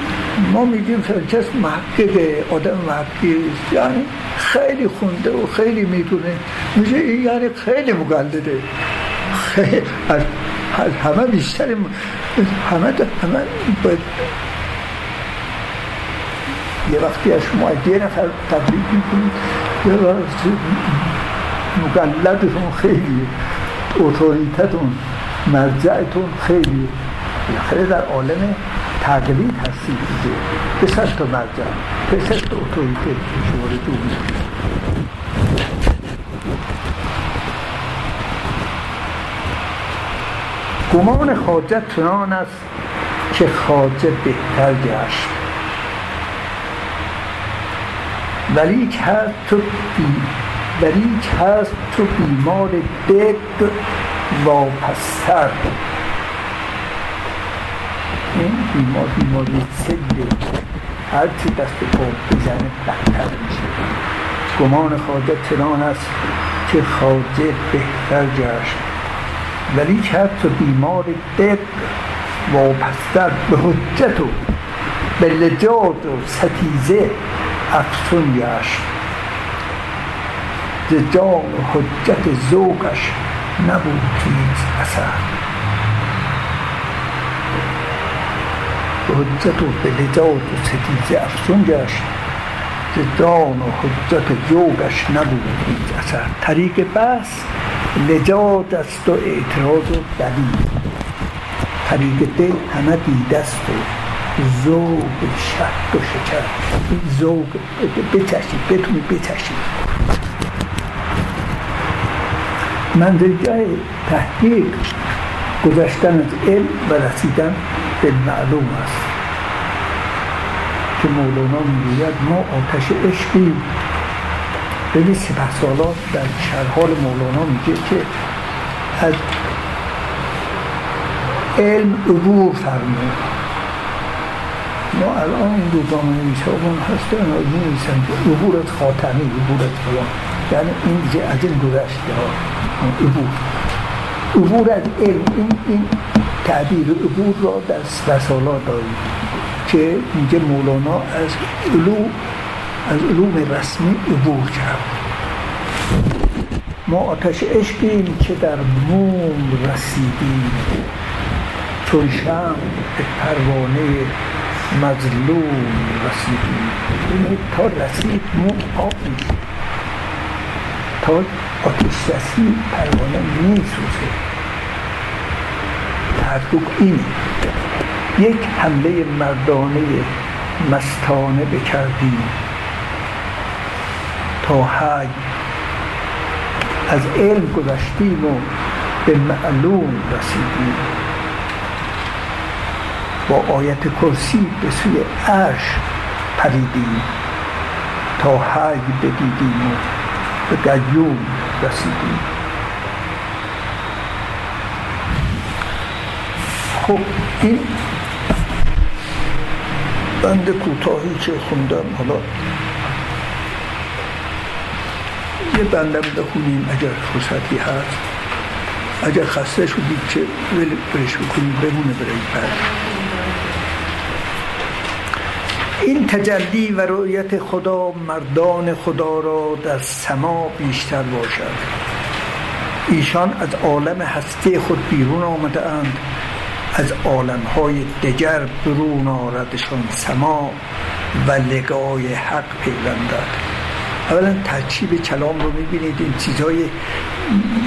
ما میگیم فرانسیس محقق، آدم محقق است، یعنی خیلی خونده و خیلی میدونه، یعنی خیلی مقلده، خیلی همه بیشتر، همه باید. یه وقتی از شما یه نفر تبلیغ میکنید، یه وقتی مقلدتون خیلی، اتوریتتون، مرجعتون خیلی، بالاخره در عالم تقلید هستید دیگه. پسش تا مرجع، پسش تا اتوریته شماره دو میکنید. گمان خواجه چنان است که خواجه بهتر گشت، ولیک هست تو بیمار دق واپستر. این بیماری سده، هرچی دست پا بزنه بهتر میشه. گمان خواجه چنان است که خواجه بهتر گشت، ولی که حتی بیمار دق واپستر به حجت و به لجاد و ستیزه افسون گشت، ز جان حجت ذوقش نبود هیچ اثر. به حجت و به لجاد و ستیزه افسون گشت، ز جان حجت ذوقش نبود هیچ اثر. طریق بس لجاد است و اعتراض و دلیل، طریق دل همه دیده است و ذوق شد و شکر. ذوق بتونی بچشی منزلگاه تحقیق، گذشتن از علم و رسیدن به معلوم است که مولانا میگوید ما آتش عشقیم. ببین سپهسالار در شرحال مولانا میگه که از علم عبور فرمود. ما الان این دوزامه نویسابون هسته انا از نویسن که عبورت خاتمی، عبورت فلان، یعنی این دیگه از این گذشته ها. عبور از علم، این تعبیر عبور را در سپهسالار داریم که میگه مولانا از علوم رسمی عبور کرد. ما آتش عشقیم که در موم رسیدیم، چون شمع به پروانه مظلوم رسیدیم. این تا رسید موم آب نیست، تا آتش رسید پروانه میسوزه. تحقیق اینه، یک حمله مردانه مستانه بکردیم تا حج. از علم گذشتیم و به معلوم رسیدیم، با آیت کرسی به سوی عرش پریدیم تا حج بدیدیم و به قیوم رسیدیم. خب این بند کوتاهی که خوندم، حالا یه بندم بخونیم اگر فرصتی هست، اگر خسته شدید که برش بکنیم بمونه برای بعد. این تجلی و رؤیت خدا مردان خدا را در سما بیشتر باشد، ایشان از عالم هستی خود بیرون آمده اند، از عالم‌های دیگر برون آردشان سما و لقای حق پیوندد. اولا ترکیب کلام رو میبینید، این چیزهای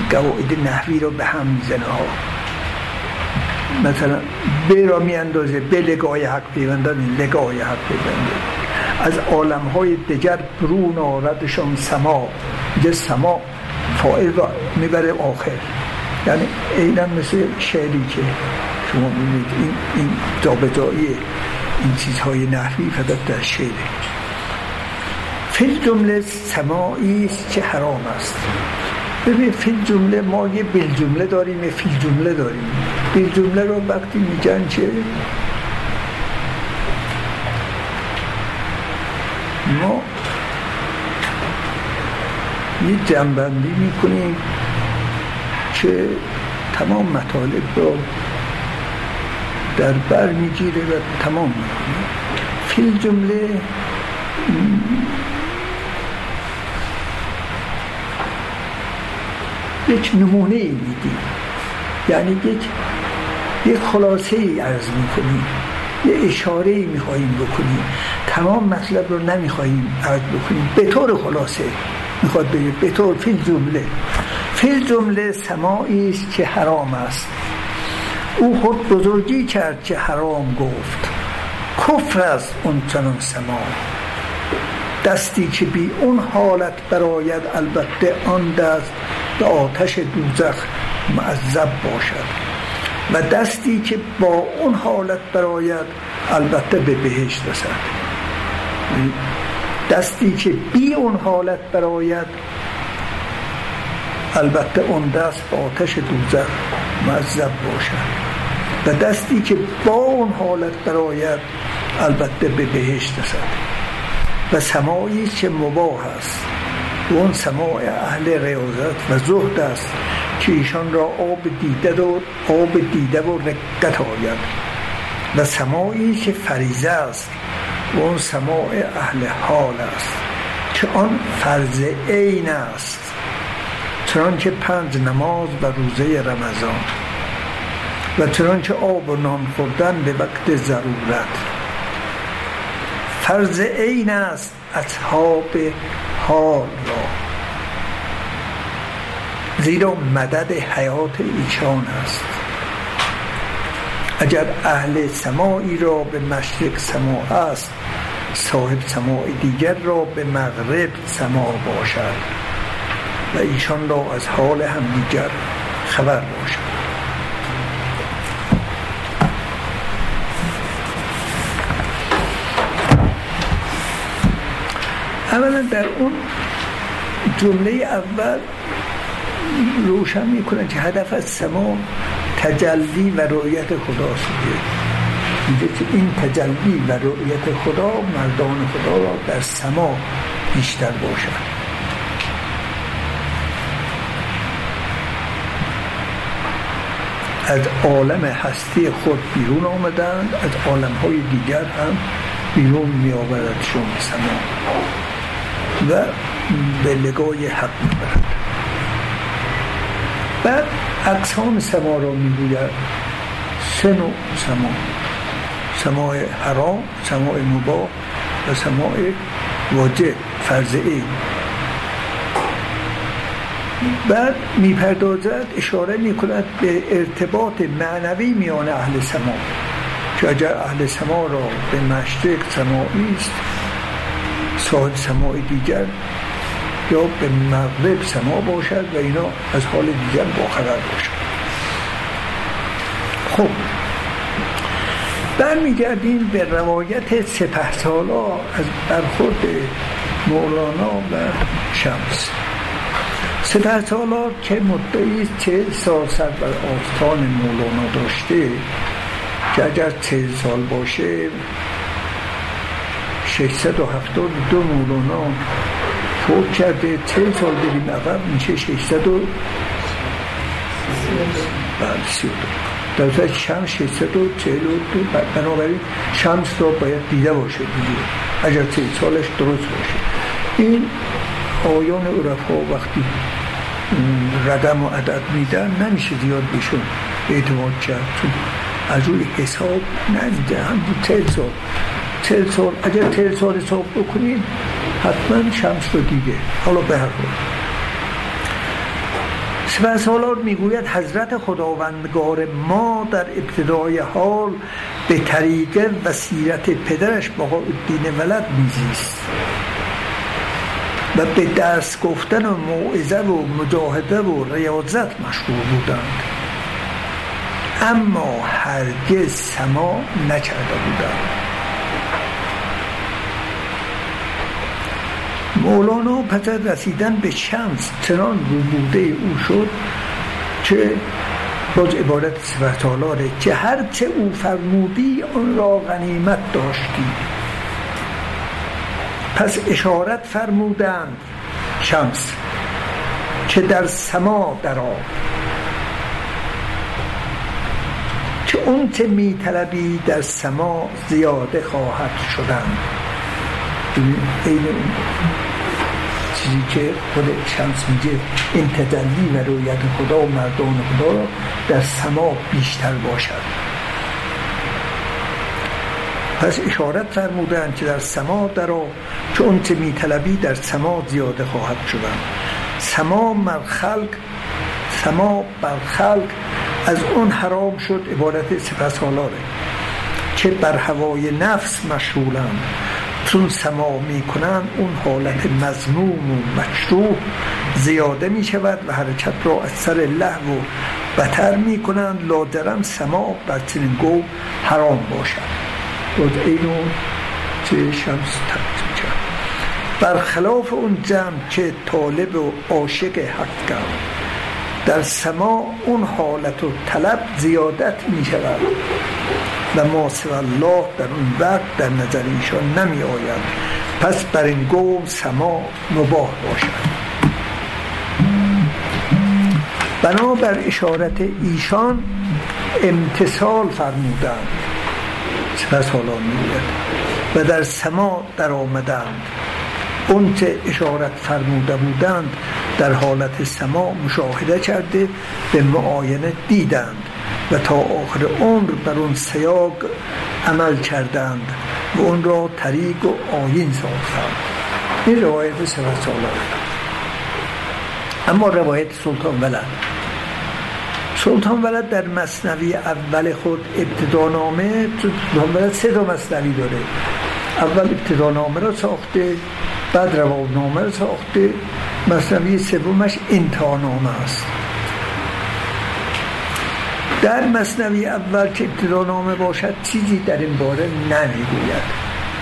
قواعد نحوی رو به هم میزنه ها. مثلا به را میاندازه، به لقای حق پیوندن، لقای حق پیوندن، از عالم‌های دیگر برون آردشان سما. یه سما فاعل را میبره آخر، یعنی اینم مثل شعری که شما میبینید این دابدایی این چیزهای نحوی فقط در شعره. فی جمله سماعی است که حرام است. ببین فی جمله ما یه بل جمله داریم، یه فی جمله داریم. بل جمله رو وقتی میگن که ما یه جنبندی میکنیم که تمام مطالب رو در بر میگیره و تمام میکنه. فی جمله یک نمونه ای میدیم، یعنی یک خلاصه ای عرض میکنیم، یه اشاره ای میخواییم بکنیم، تمام مطلب رو نمیخواییم عرض بکنیم، به طور خلاصه میخواد بگه، به طور فی الجمله. فی الجمله سماعی است که حرام است. او خود بزرگی کرد که حرام گفت، کفر است اون چنان سما. دستی که بی اون حالت براید، البته آن دست به آتش دوزخ معذب باشد. و دستی که با اون حالت براید، البته به بهشت رسد. دستی که بی اون حالت براید، البته اون دست به آتش دوزخ معذب باشد. و دستی که با اون حالت براید، البته به بهشت رسد. و سماعی که مباح است، اون سماع اهل ریاضت و زهد است که ایشان را آب دیده و رقت آید. و سماعی که فریضه است، اون سماع اهل حال است که آن فرض عین است، چنانکه 5 نماز و روزه رمضان، و چنانکه آب و نان خوردن به وقت ضرورت. فرض عین است اصحاب حال را، زیرا مدد حیات ایشان است. اگر اهل سماعی را به مشرق سماع است، صاحب سماع دیگر را به مغرب سماع باشد و ایشان را از حال هم دیگر خبر باشد. اولا در اون جمله اول روشن میکنن که هدف از سما تجلی و رؤیت خداست. این تجلی و رؤیت خدا، مردان خدا را در سما بیشتر باشد. از عالم هستی خود بیرون آمدند، از عالم‌های دیگر هم بیرون می‌آوردشون سما و به لگای حق میبرد. بعد اقسام سما را میگوید، 3 نوع سما: سماع حرام، سماع مباح و سماع واجب فرض عین. بعد میپردازد، اشاره میکند به ارتباط معنوی میان اهل سما، که اگر اهل سما را به مشرق سماعی است، صاحب سماع دیگر یا به مغرب سما باشد و اینا از حال دیگر باخبر باشد. خب برمیگردیم به روایت سپهسالار از برخورد مولانا و شمس. سپهسالار که مدعی است که سراسر بر آستان مولانا داشته، که اگر 3 سال باشه 672 مولانا فوت کرده، 3 سال بریم عقب میشه 632. در حالت شمس 642، بنابراین شمس را باید دیده باشه دیگه، اگر 3 سالش درست باشه. این آیان عرفا وقتی رقم و عدد میدن نمیشه زیاد بهشون اعتماد کرد. تو از روی حساب نمیده، هم دو تل سال اگر تل سال حساب بکنید حتما شمس رو دیده. حالا به هر حال سپه سالار میگوید حضرت خداوندگار ما در ابتدای حال به طریق وسیرت پدرش بهاءالدین ولد میزیست و به درس گفتن و موعظه و مجاهده و ریاضت مشغول بودند، اما هرگز سماع نکرده بودند. مولانا پس از رسیدن به شمس چنان روبوده او شد که باز عبارت سپه سالاره که هرچه او فرمودی آن را غنیمت داشتی. پس اشارت فرمودند شمس که در سما درآ، که اونچه می طلبی در سما زیاده خواهد شدند. این چیزی که خود شمس میگه این تجلی و رویت خدا و مردان خدا در سما بیشتر باشد. پس اشارت فرمودند که در سما درآ، که آنچه میطلبی در سما زیاده خواهد شدند. سما بر خلق از اون حرام شد، عبارت سپه سالاره که بر هوای نفس مشغولند، چون سما میکنند اون حالت مذموم و مکروه زیاده میشود و حرکت را از سر لهو و بتر میکنند، لادرم سما بر چنین گو حرام باشد. بود اینو چه شمس تبت می کرد برخلاف اون جمع که طالب و عاشق حق کرد. در سما اون حالت و طلب زیادت می شود و ما سوی الله در اون وقت در نظر ایشان نمی آید، پس بر این گوم سما مباح باشد. بنابر اشارت ایشان امتثال فرمودند سپه سالار و در سما در آمدند، اونچه اشارت فرموده بودند در حالت سما مشاهده کرده به معاینه دیدند و تا آخر عمر بر اون سیاق عمل کردند و اون را طریق و آیین ساختند. این روایت سپه سالار. اما روایت سلطان ولد در مثنوی اول خود ابتدانامه، سلطان ولد سه تا مثنوی داره، اول ابتدانامه را ساخته، بعد روانامه را ساخته، مثنوی سومش انتهانامه است. در مثنوی اول که ابتدانامه باشد چیزی در این باره نمیگوید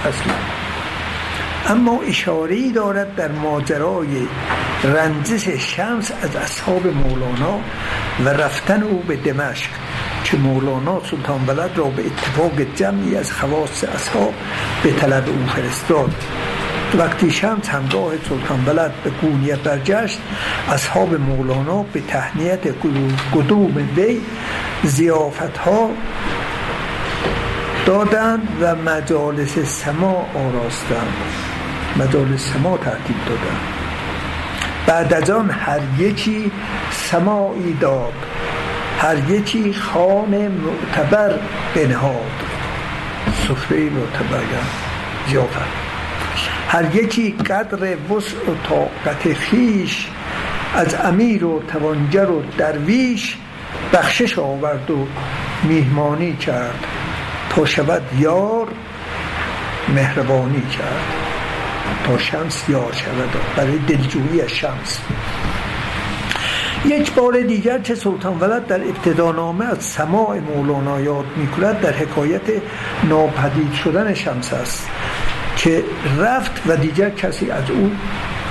اصلا، اما اشاره‌ای دارد در ماجرای رنجش شمس از اصحاب مولانا و رفتن او به دمشق که مولانا سلطان ولد را به اتفاق جمعی از خواص اصحاب به طلب او فرستاد. وقتی شمس همراه سلطان ولد به قونیه برگشت، اصحاب مولانا به تهنیت قدوم وی ضیافت‌ها دادند و مجالس سما آراستند، مجالس سما ترتیب دادند. بعد از آن هر یکی سماعی داد، هر یکی خوان معتبر بنهاد، سفره معتبر ضیافت، هر یکی قدر وسع و طاقت خویش از امیر و توانگر و درویش بخشش آورد و میهمانی کرد تا شود یار مهربانی کرد، تا شمس یار شود، برای دلجویی شمس. یک بار دیگر که سلطان ولد در ابتدانامه از سماع مولانا یاد می‌کند در حکایت ناپدید شدن شمس است که رفت و دیگر کسی از او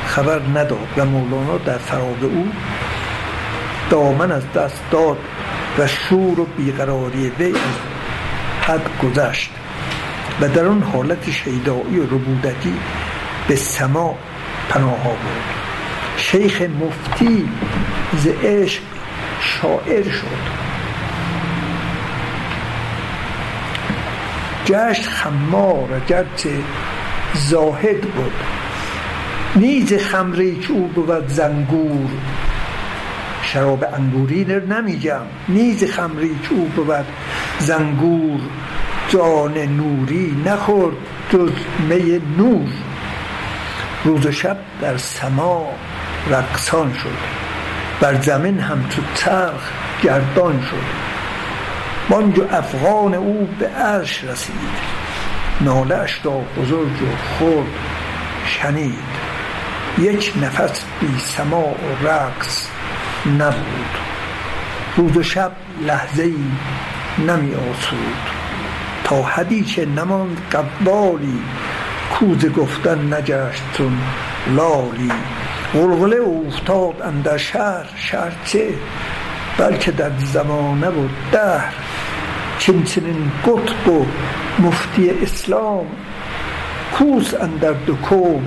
خبر نداد و مولانا در فراق او دامن از دست داد و شور و بیقراری وی حد گذشت و در اون حالت شیدائی و ربودتی به سما پناه آورد. شیخ مفتی ز عشق شاعر شد، گشت خمار اگرچه زاهد بود، نیز خمری که او بود زنگور شراب انگوری نمیگم، نیز خمری چوب بود زنگور، جان نوری نخورد جز می نور. روز و شب در سما رقصان شد، بر زمین هم تو ترخ گردان شد. بانج و افغان او به عرش رسید، ناله اش تا بزرگ و خرد شنید. یک نفس بی سما و رقص نبود، روز و شب لحظه‌ای نمی آسود. تا حدیث نماند قبالی، کوز گفتن نجشتون لالی. غلغله افتاد اندر شهر، شهر چه بلکه در زمانه و دهر. چنین قطب و مفتی اسلام، کوز اندر دو کون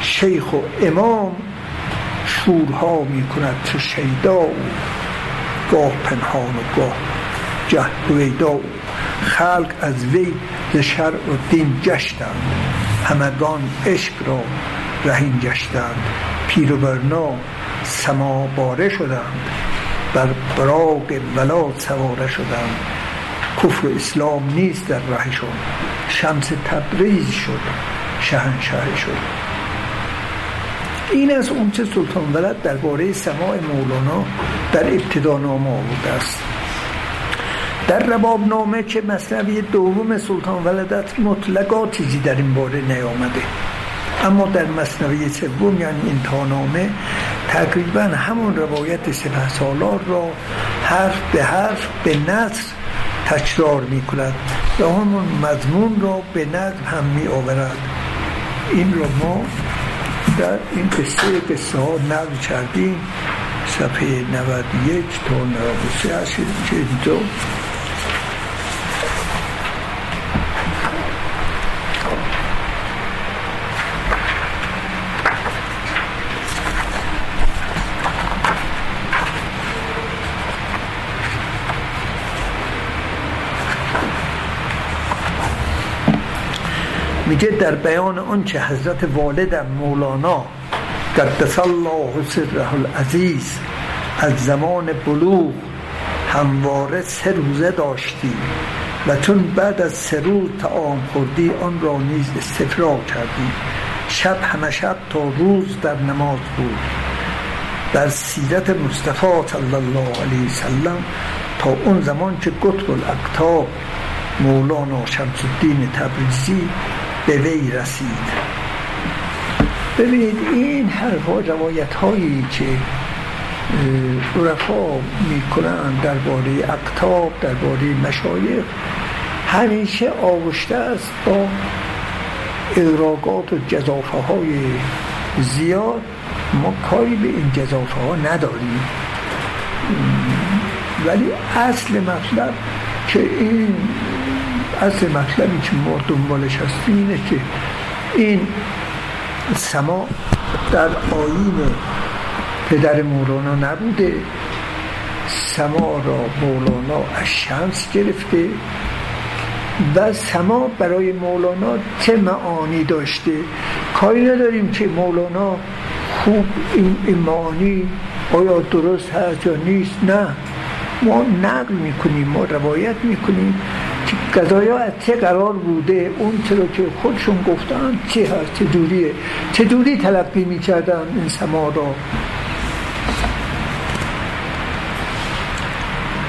شیخ و امام. شورها می کند چو شیدا، گاه پنهان و گاه جهد و ویدا. خلق از وی ز شرع و دین گشتند، همگان عشق را رهین گشتند. پیر و برنا سما باره شدند، بر براق ولاد سواره شدند. کفر و اسلام نیست در رهشون، شمس تبریز شد شهنشاه شد. این از اون چه سلطان ولد درباره سماع مولانا در ابتدا نامه آورده است. در رباب نامه که مثنوی دوم سلطان ولدت مطلقاتی چیزی در این باره نیامده، اما در مثنوی سوم یعنی انتها نامه تقریبا همون روایت سپه سالار را حرف به حرف به نثر تکرار می کند و همون مضمون را به نظم هم می آورد. این را ما در این قصه ها نقل کردیم، صفحه 91 تا 93 هست که اینجا میگه در بیان آن که حضرت والد مولانا قدس الله سره العزیز از زمان بلوغ همواره 3 روزه داشتی و چون بعد از 3 روز طعام خوردی آن را نیز استفراغ کردی. شب همه شب تا روز در نماز بود، در سیرت مصطفی صلی الله علیه وسلم تا اون زمان که قطب الاکتاب مولانا شمس الدین تبریزی به وی رسید. ببینید این حرف‌ها روایت هایی که عرفا میکنند درباره اقطاب، درباره مشایخ، همیشه آغشته است با ادراکات و جزافه های زیاد. ما کاری به این جزافه ها نداریم، ولی اصل مطلب که این اصل مطلبی که ما دنبالش هستیم اینه که این سما در آیین پدر مولانا نبوده، سما را مولانا از شمس گرفته و سما برای مولانا چه معانی داشته. کاری نداریم که مولانا خوب این معانی آیا درست هست یا نیست، نه، ما نقل میکنیم، ما روایت میکنیم که قضایا از چه قرار بوده، اون چرا که خودشون گفتن چه هست، چه دوری تلقی میکردن این سما را.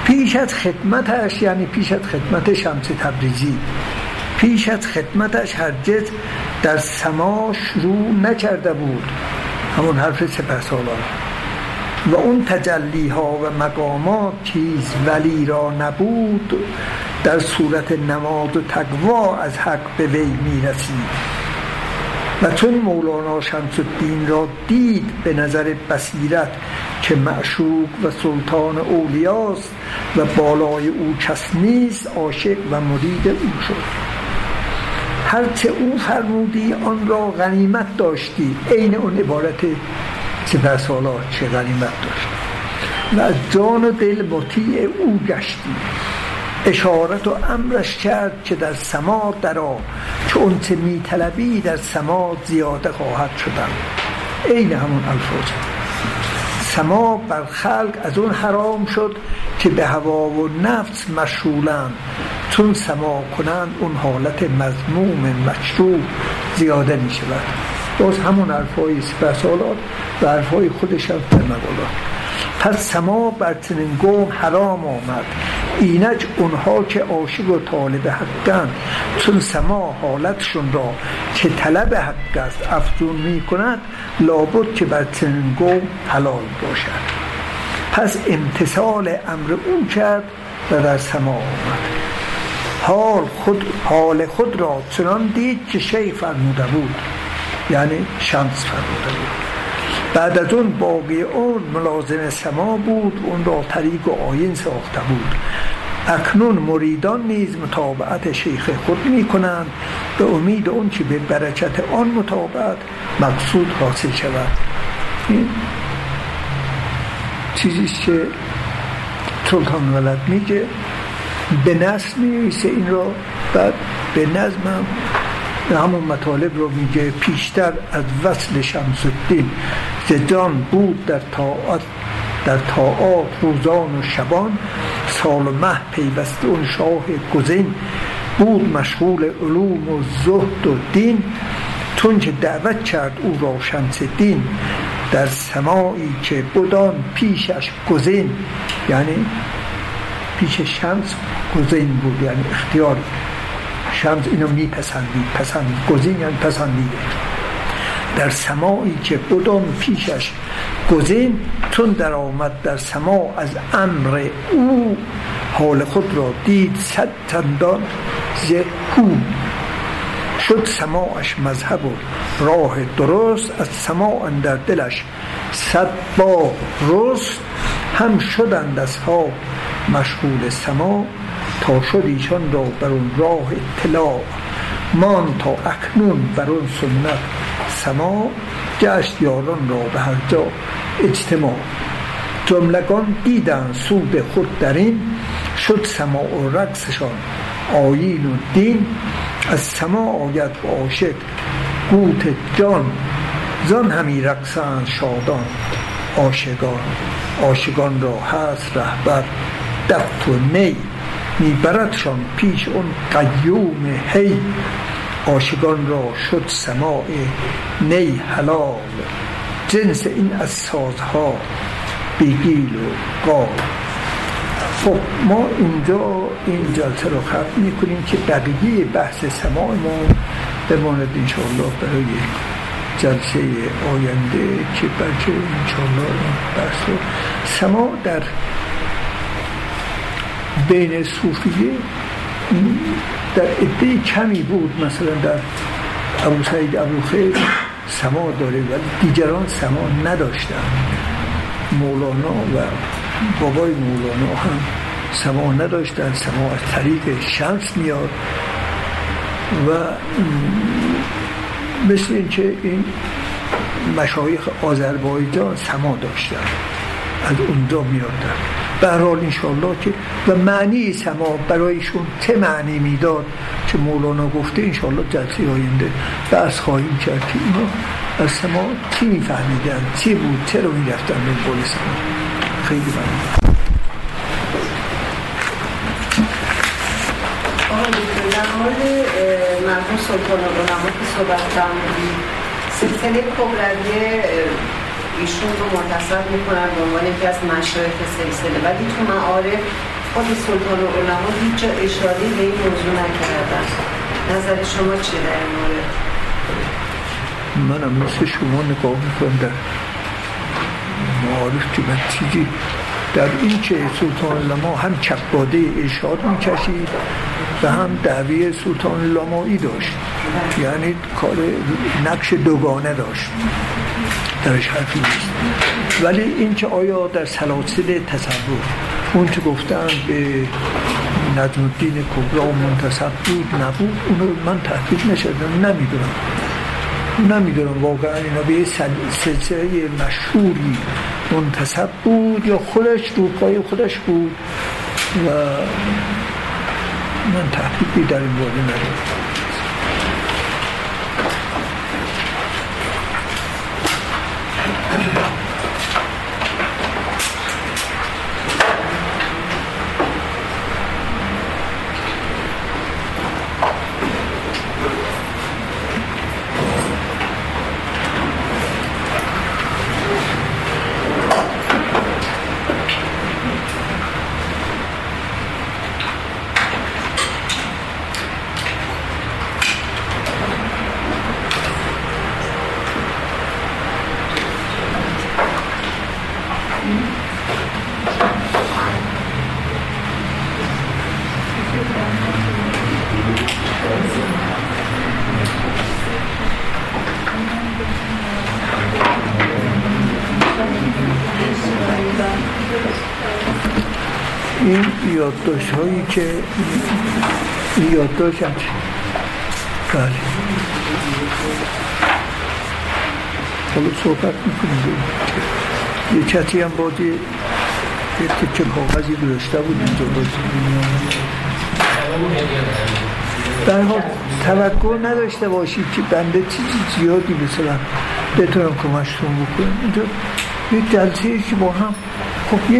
پیش از خدمتش شمس تبریزی، پیش از خدمتش هرگز در سما شروع نکرده بود، همون حرف سپهسالار. و اون تجلی‌ها و مقامات چیز ولی را نبود، در صورت نماز و تقوا از حق به وی می‌رسید. و چون مولانا شمس الدین را دید به نظر بصیرت که معشوق و سلطان اولیاست و بالای او کس نیست، عاشق و مرید او شد. هرچه او فرمودی آن را غنیمت داشتی، عین اون عبارت سپهسالار چه غنیمت داشت، و از جان و دل مطیع او گشتی. اشارت و امرش کرد که در سما درآ، که آنچه می‌طلبی در سما زیاده خواهد شدن. عین همون الفاظ سما بر خلق از اون حرام شد که به هوا و نفس مشغولند، چون سما کنند اون حالت مذموم مشروع زیاده می شود. باز همون حرفای سپسالات و حرفای خودش هم فرمولاد. پس سما بر چنین قوم حرام آمد، اینک اونها که عاشق و طالب حقند چون سما حالتشون را که طلب حق است افزون می کند، لابد که بر چنین قوم حلال باشد. پس امتثال امر اون کرد و در سما آمد. حال خود را چنان دید که شیخ فرموده بود، یعنی شمس فرموده بود. بعد از اون باقی اون ملازم سما بود، اون را طریق و آیین ساخته بود. اکنون مریدان نیز مطابقت شیخ خود می کنند به امید اون که به برکت آن مطابقت مقصود حاصل شود. این چیزیست که سلطان ولد میگه، به نظم میویسه این را، بعد به نظمم همون مطالب رو میگه. پیشتر از وصل شمس الدین زدان بود در طاعات روزان و شبان، سال و مه پیوسته اون شاه گزین بود مشغول علوم و زهد و دین. چون که دعوت کرد او را شمس الدین در سمایی که بودان پیشش گزین، یعنی پیش شمس گزین بود، یعنی اختیار شمس اینو میپسندید گزین یعنی پسندیده. در سمایی که بودم پیشش گزین، چون در آمد در سما از امر او، حال خود را دید صد چندان ز او، شد سماش مذهب و راه درست. از سما اندر دلش صد با رست، هم شدند از ها مشغول سما، تا شد ایشان را بر اون راه اطلاع، مان تا اکنون بر اون سنت سما، گشت یاران را به هر جا اجتماع. جملگان دیدن سود خود در این، شد سما و رقصشان آیین و دین. از سما آید و عاشق قوت جان، زان همی رقصند شادان عاشقان را هست رهبر دفت و نی، میبردشان پیش اون قیوم هی، عاشقان را شد سماع نی حلال، جنس این از سازها بیگیل و قال. خب ما این جلسه رو ختم میکنیم که بقیه بحث سماع ما بماند انشاءالله برای جلسه آینده، که بلکه انشاءالله بحث سماع در بین صوفیه در عده کمی بود، مثلا در ابو سعید ابوخیر سما داره ولی دیگران سما نداشتن. مولانا و بابای مولانا هم سما نداشتن، سما از طریق شمس میاد. و مثل اینکه این مشایخ آذربایجان سما داشتن، از اونجا میادن. به هر حال انشاءالله که و معنی سما برایشون چه معنی میداد که مولانا گفته، انشاءالله جلسه آینده بحث خواهیم کرد که اینا از سما چی میفهمیدن، چی بود، چه رو میرفتن به قول سما. خیلی ممنون. در مورد مرحوم سلطان العلما که صحبت کردیم، سلسله کبرویه ایشون رو متصف میکنن به عنوان یکی از مشایخ سلسله، ولی تو معارف خود سلطان العلما هیچ جا اشاره به این موضوع نکردن. نظر شما چیه در این مورد؟ منم مثل شما نگاه میکنم در معارف که من چیزی در این که سلطان العلما هم چپاده ارشاد میکشید و هم دعوی سلطان العلمایی داشت، یعنی کار نقش دوگانه داشت، درش حرفی نیست. ولی این که آیا در سلاسل تصوف اون که گفتن به نجم الدین کبری منتسب بود نبود، اونو من تحقیق نشدم، نمیدونم واقعا اینا به سلسله مشهوری منتسب بود یا خودش روپای خودش بود، و من تحقیقی در این باره ندارم. این یادداشت هایی که یادداشت هست بله حالا صحبت میکنیم یه چطی هم باید یه تکه کاغذی درسته بود اینجا برها توقع نداشته باشید که بنده چیزی زیادی مثلا بتونم کمشتون بکنم اینجا یه جلسه‌ای که با هم خب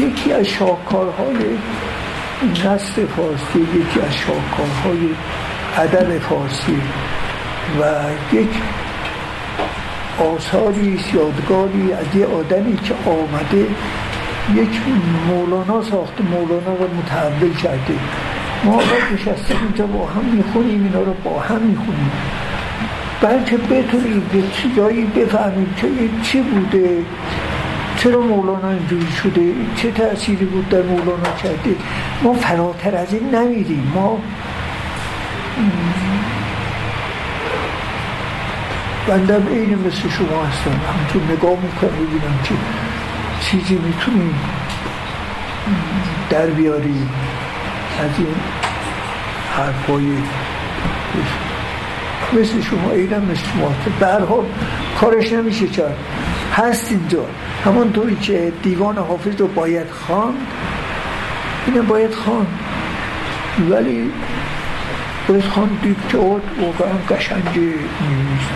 یکی از شاهکارهای نثر فارسی یکی از شاهکارهای ادب فارسی و یک آثاری یادگاری از یه آدمی که آمده یک مولانا ساخته مولانا رو متحول کرده ما باید نشستیم اینجا با هم میخونیم اینا رو با هم میخونیم بلکه بتونیم به جایی بفهمیم که چی بوده چرا مولانا اینجوری شده چه تأثیری بود در مولانا کرده ما فراتر از این نمیریم ما بندم اینه مثل شما هستم همچون نگاه میکنم ببینم که چیزی میتونیم در بیاریم از این حرفای مثل شما اینم مثل شما به هر حال کارش نمیشه چرا هست اینجا همانطوری که دیوان حافظ رو باید خواند اینه باید خواند ولی باید خواند دید که آد واقعا قشنگه نیست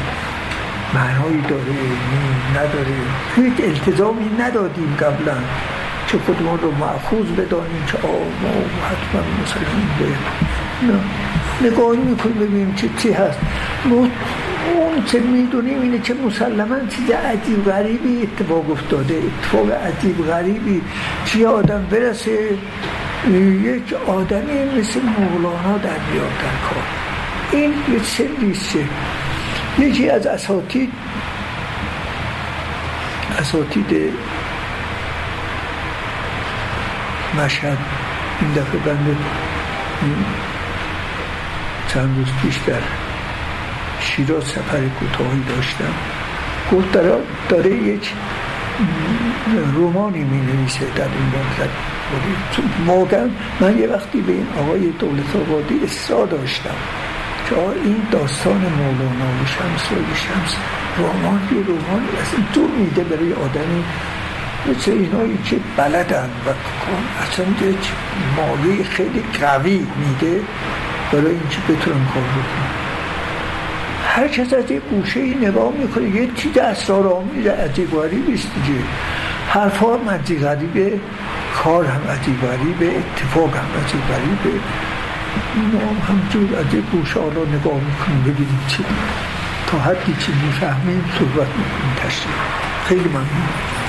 معنایی داره نداره هیچ التزامی ندادیم قبلا که خودمان رو محفوظ بدانیم که ما حتما مثلا این نه نگاهی میکنیم ببینیم که چی هست اون چه میدونیم اینه که مسلماً چیز عجیب غریبی اتفاق افتاده اتفاق عجیب غریبی چیه آدم برسه یک آدمی مثل مولانا در بیاد در کار این یک سریست یکی از اساتید مشهد این دفعه بنده چند روز پیش در شیراز سفر کوتاهی داشتم گفت داره یک رمانی می‌نویسه در این مورد واقعا من یه وقتی به این آقای دولت‌آبادی اصرار داشتم که این داستان مولانا و شمس رمان یه رمان اصلا دور میده برای آدمی مثل اینایی که بلدن و اصلا یک مالی خیلی قوی میده برای اینکه بتونم کار بکنم هر کس از یک گوشه‌ای نگاه میکنه یه چیز اسرارآمیز عجیب و غریبی است دیگه حرف‌ها هم عجیب غریبه کار هم عجیب غریبه اتفاق هم عجیب غریبه اینا هم همجور از یک گوشه حالا نگاه میکنیم ببینیم چی تا حدی چی میفهمیم صحبت میکنیم تشریح خیلی ممنون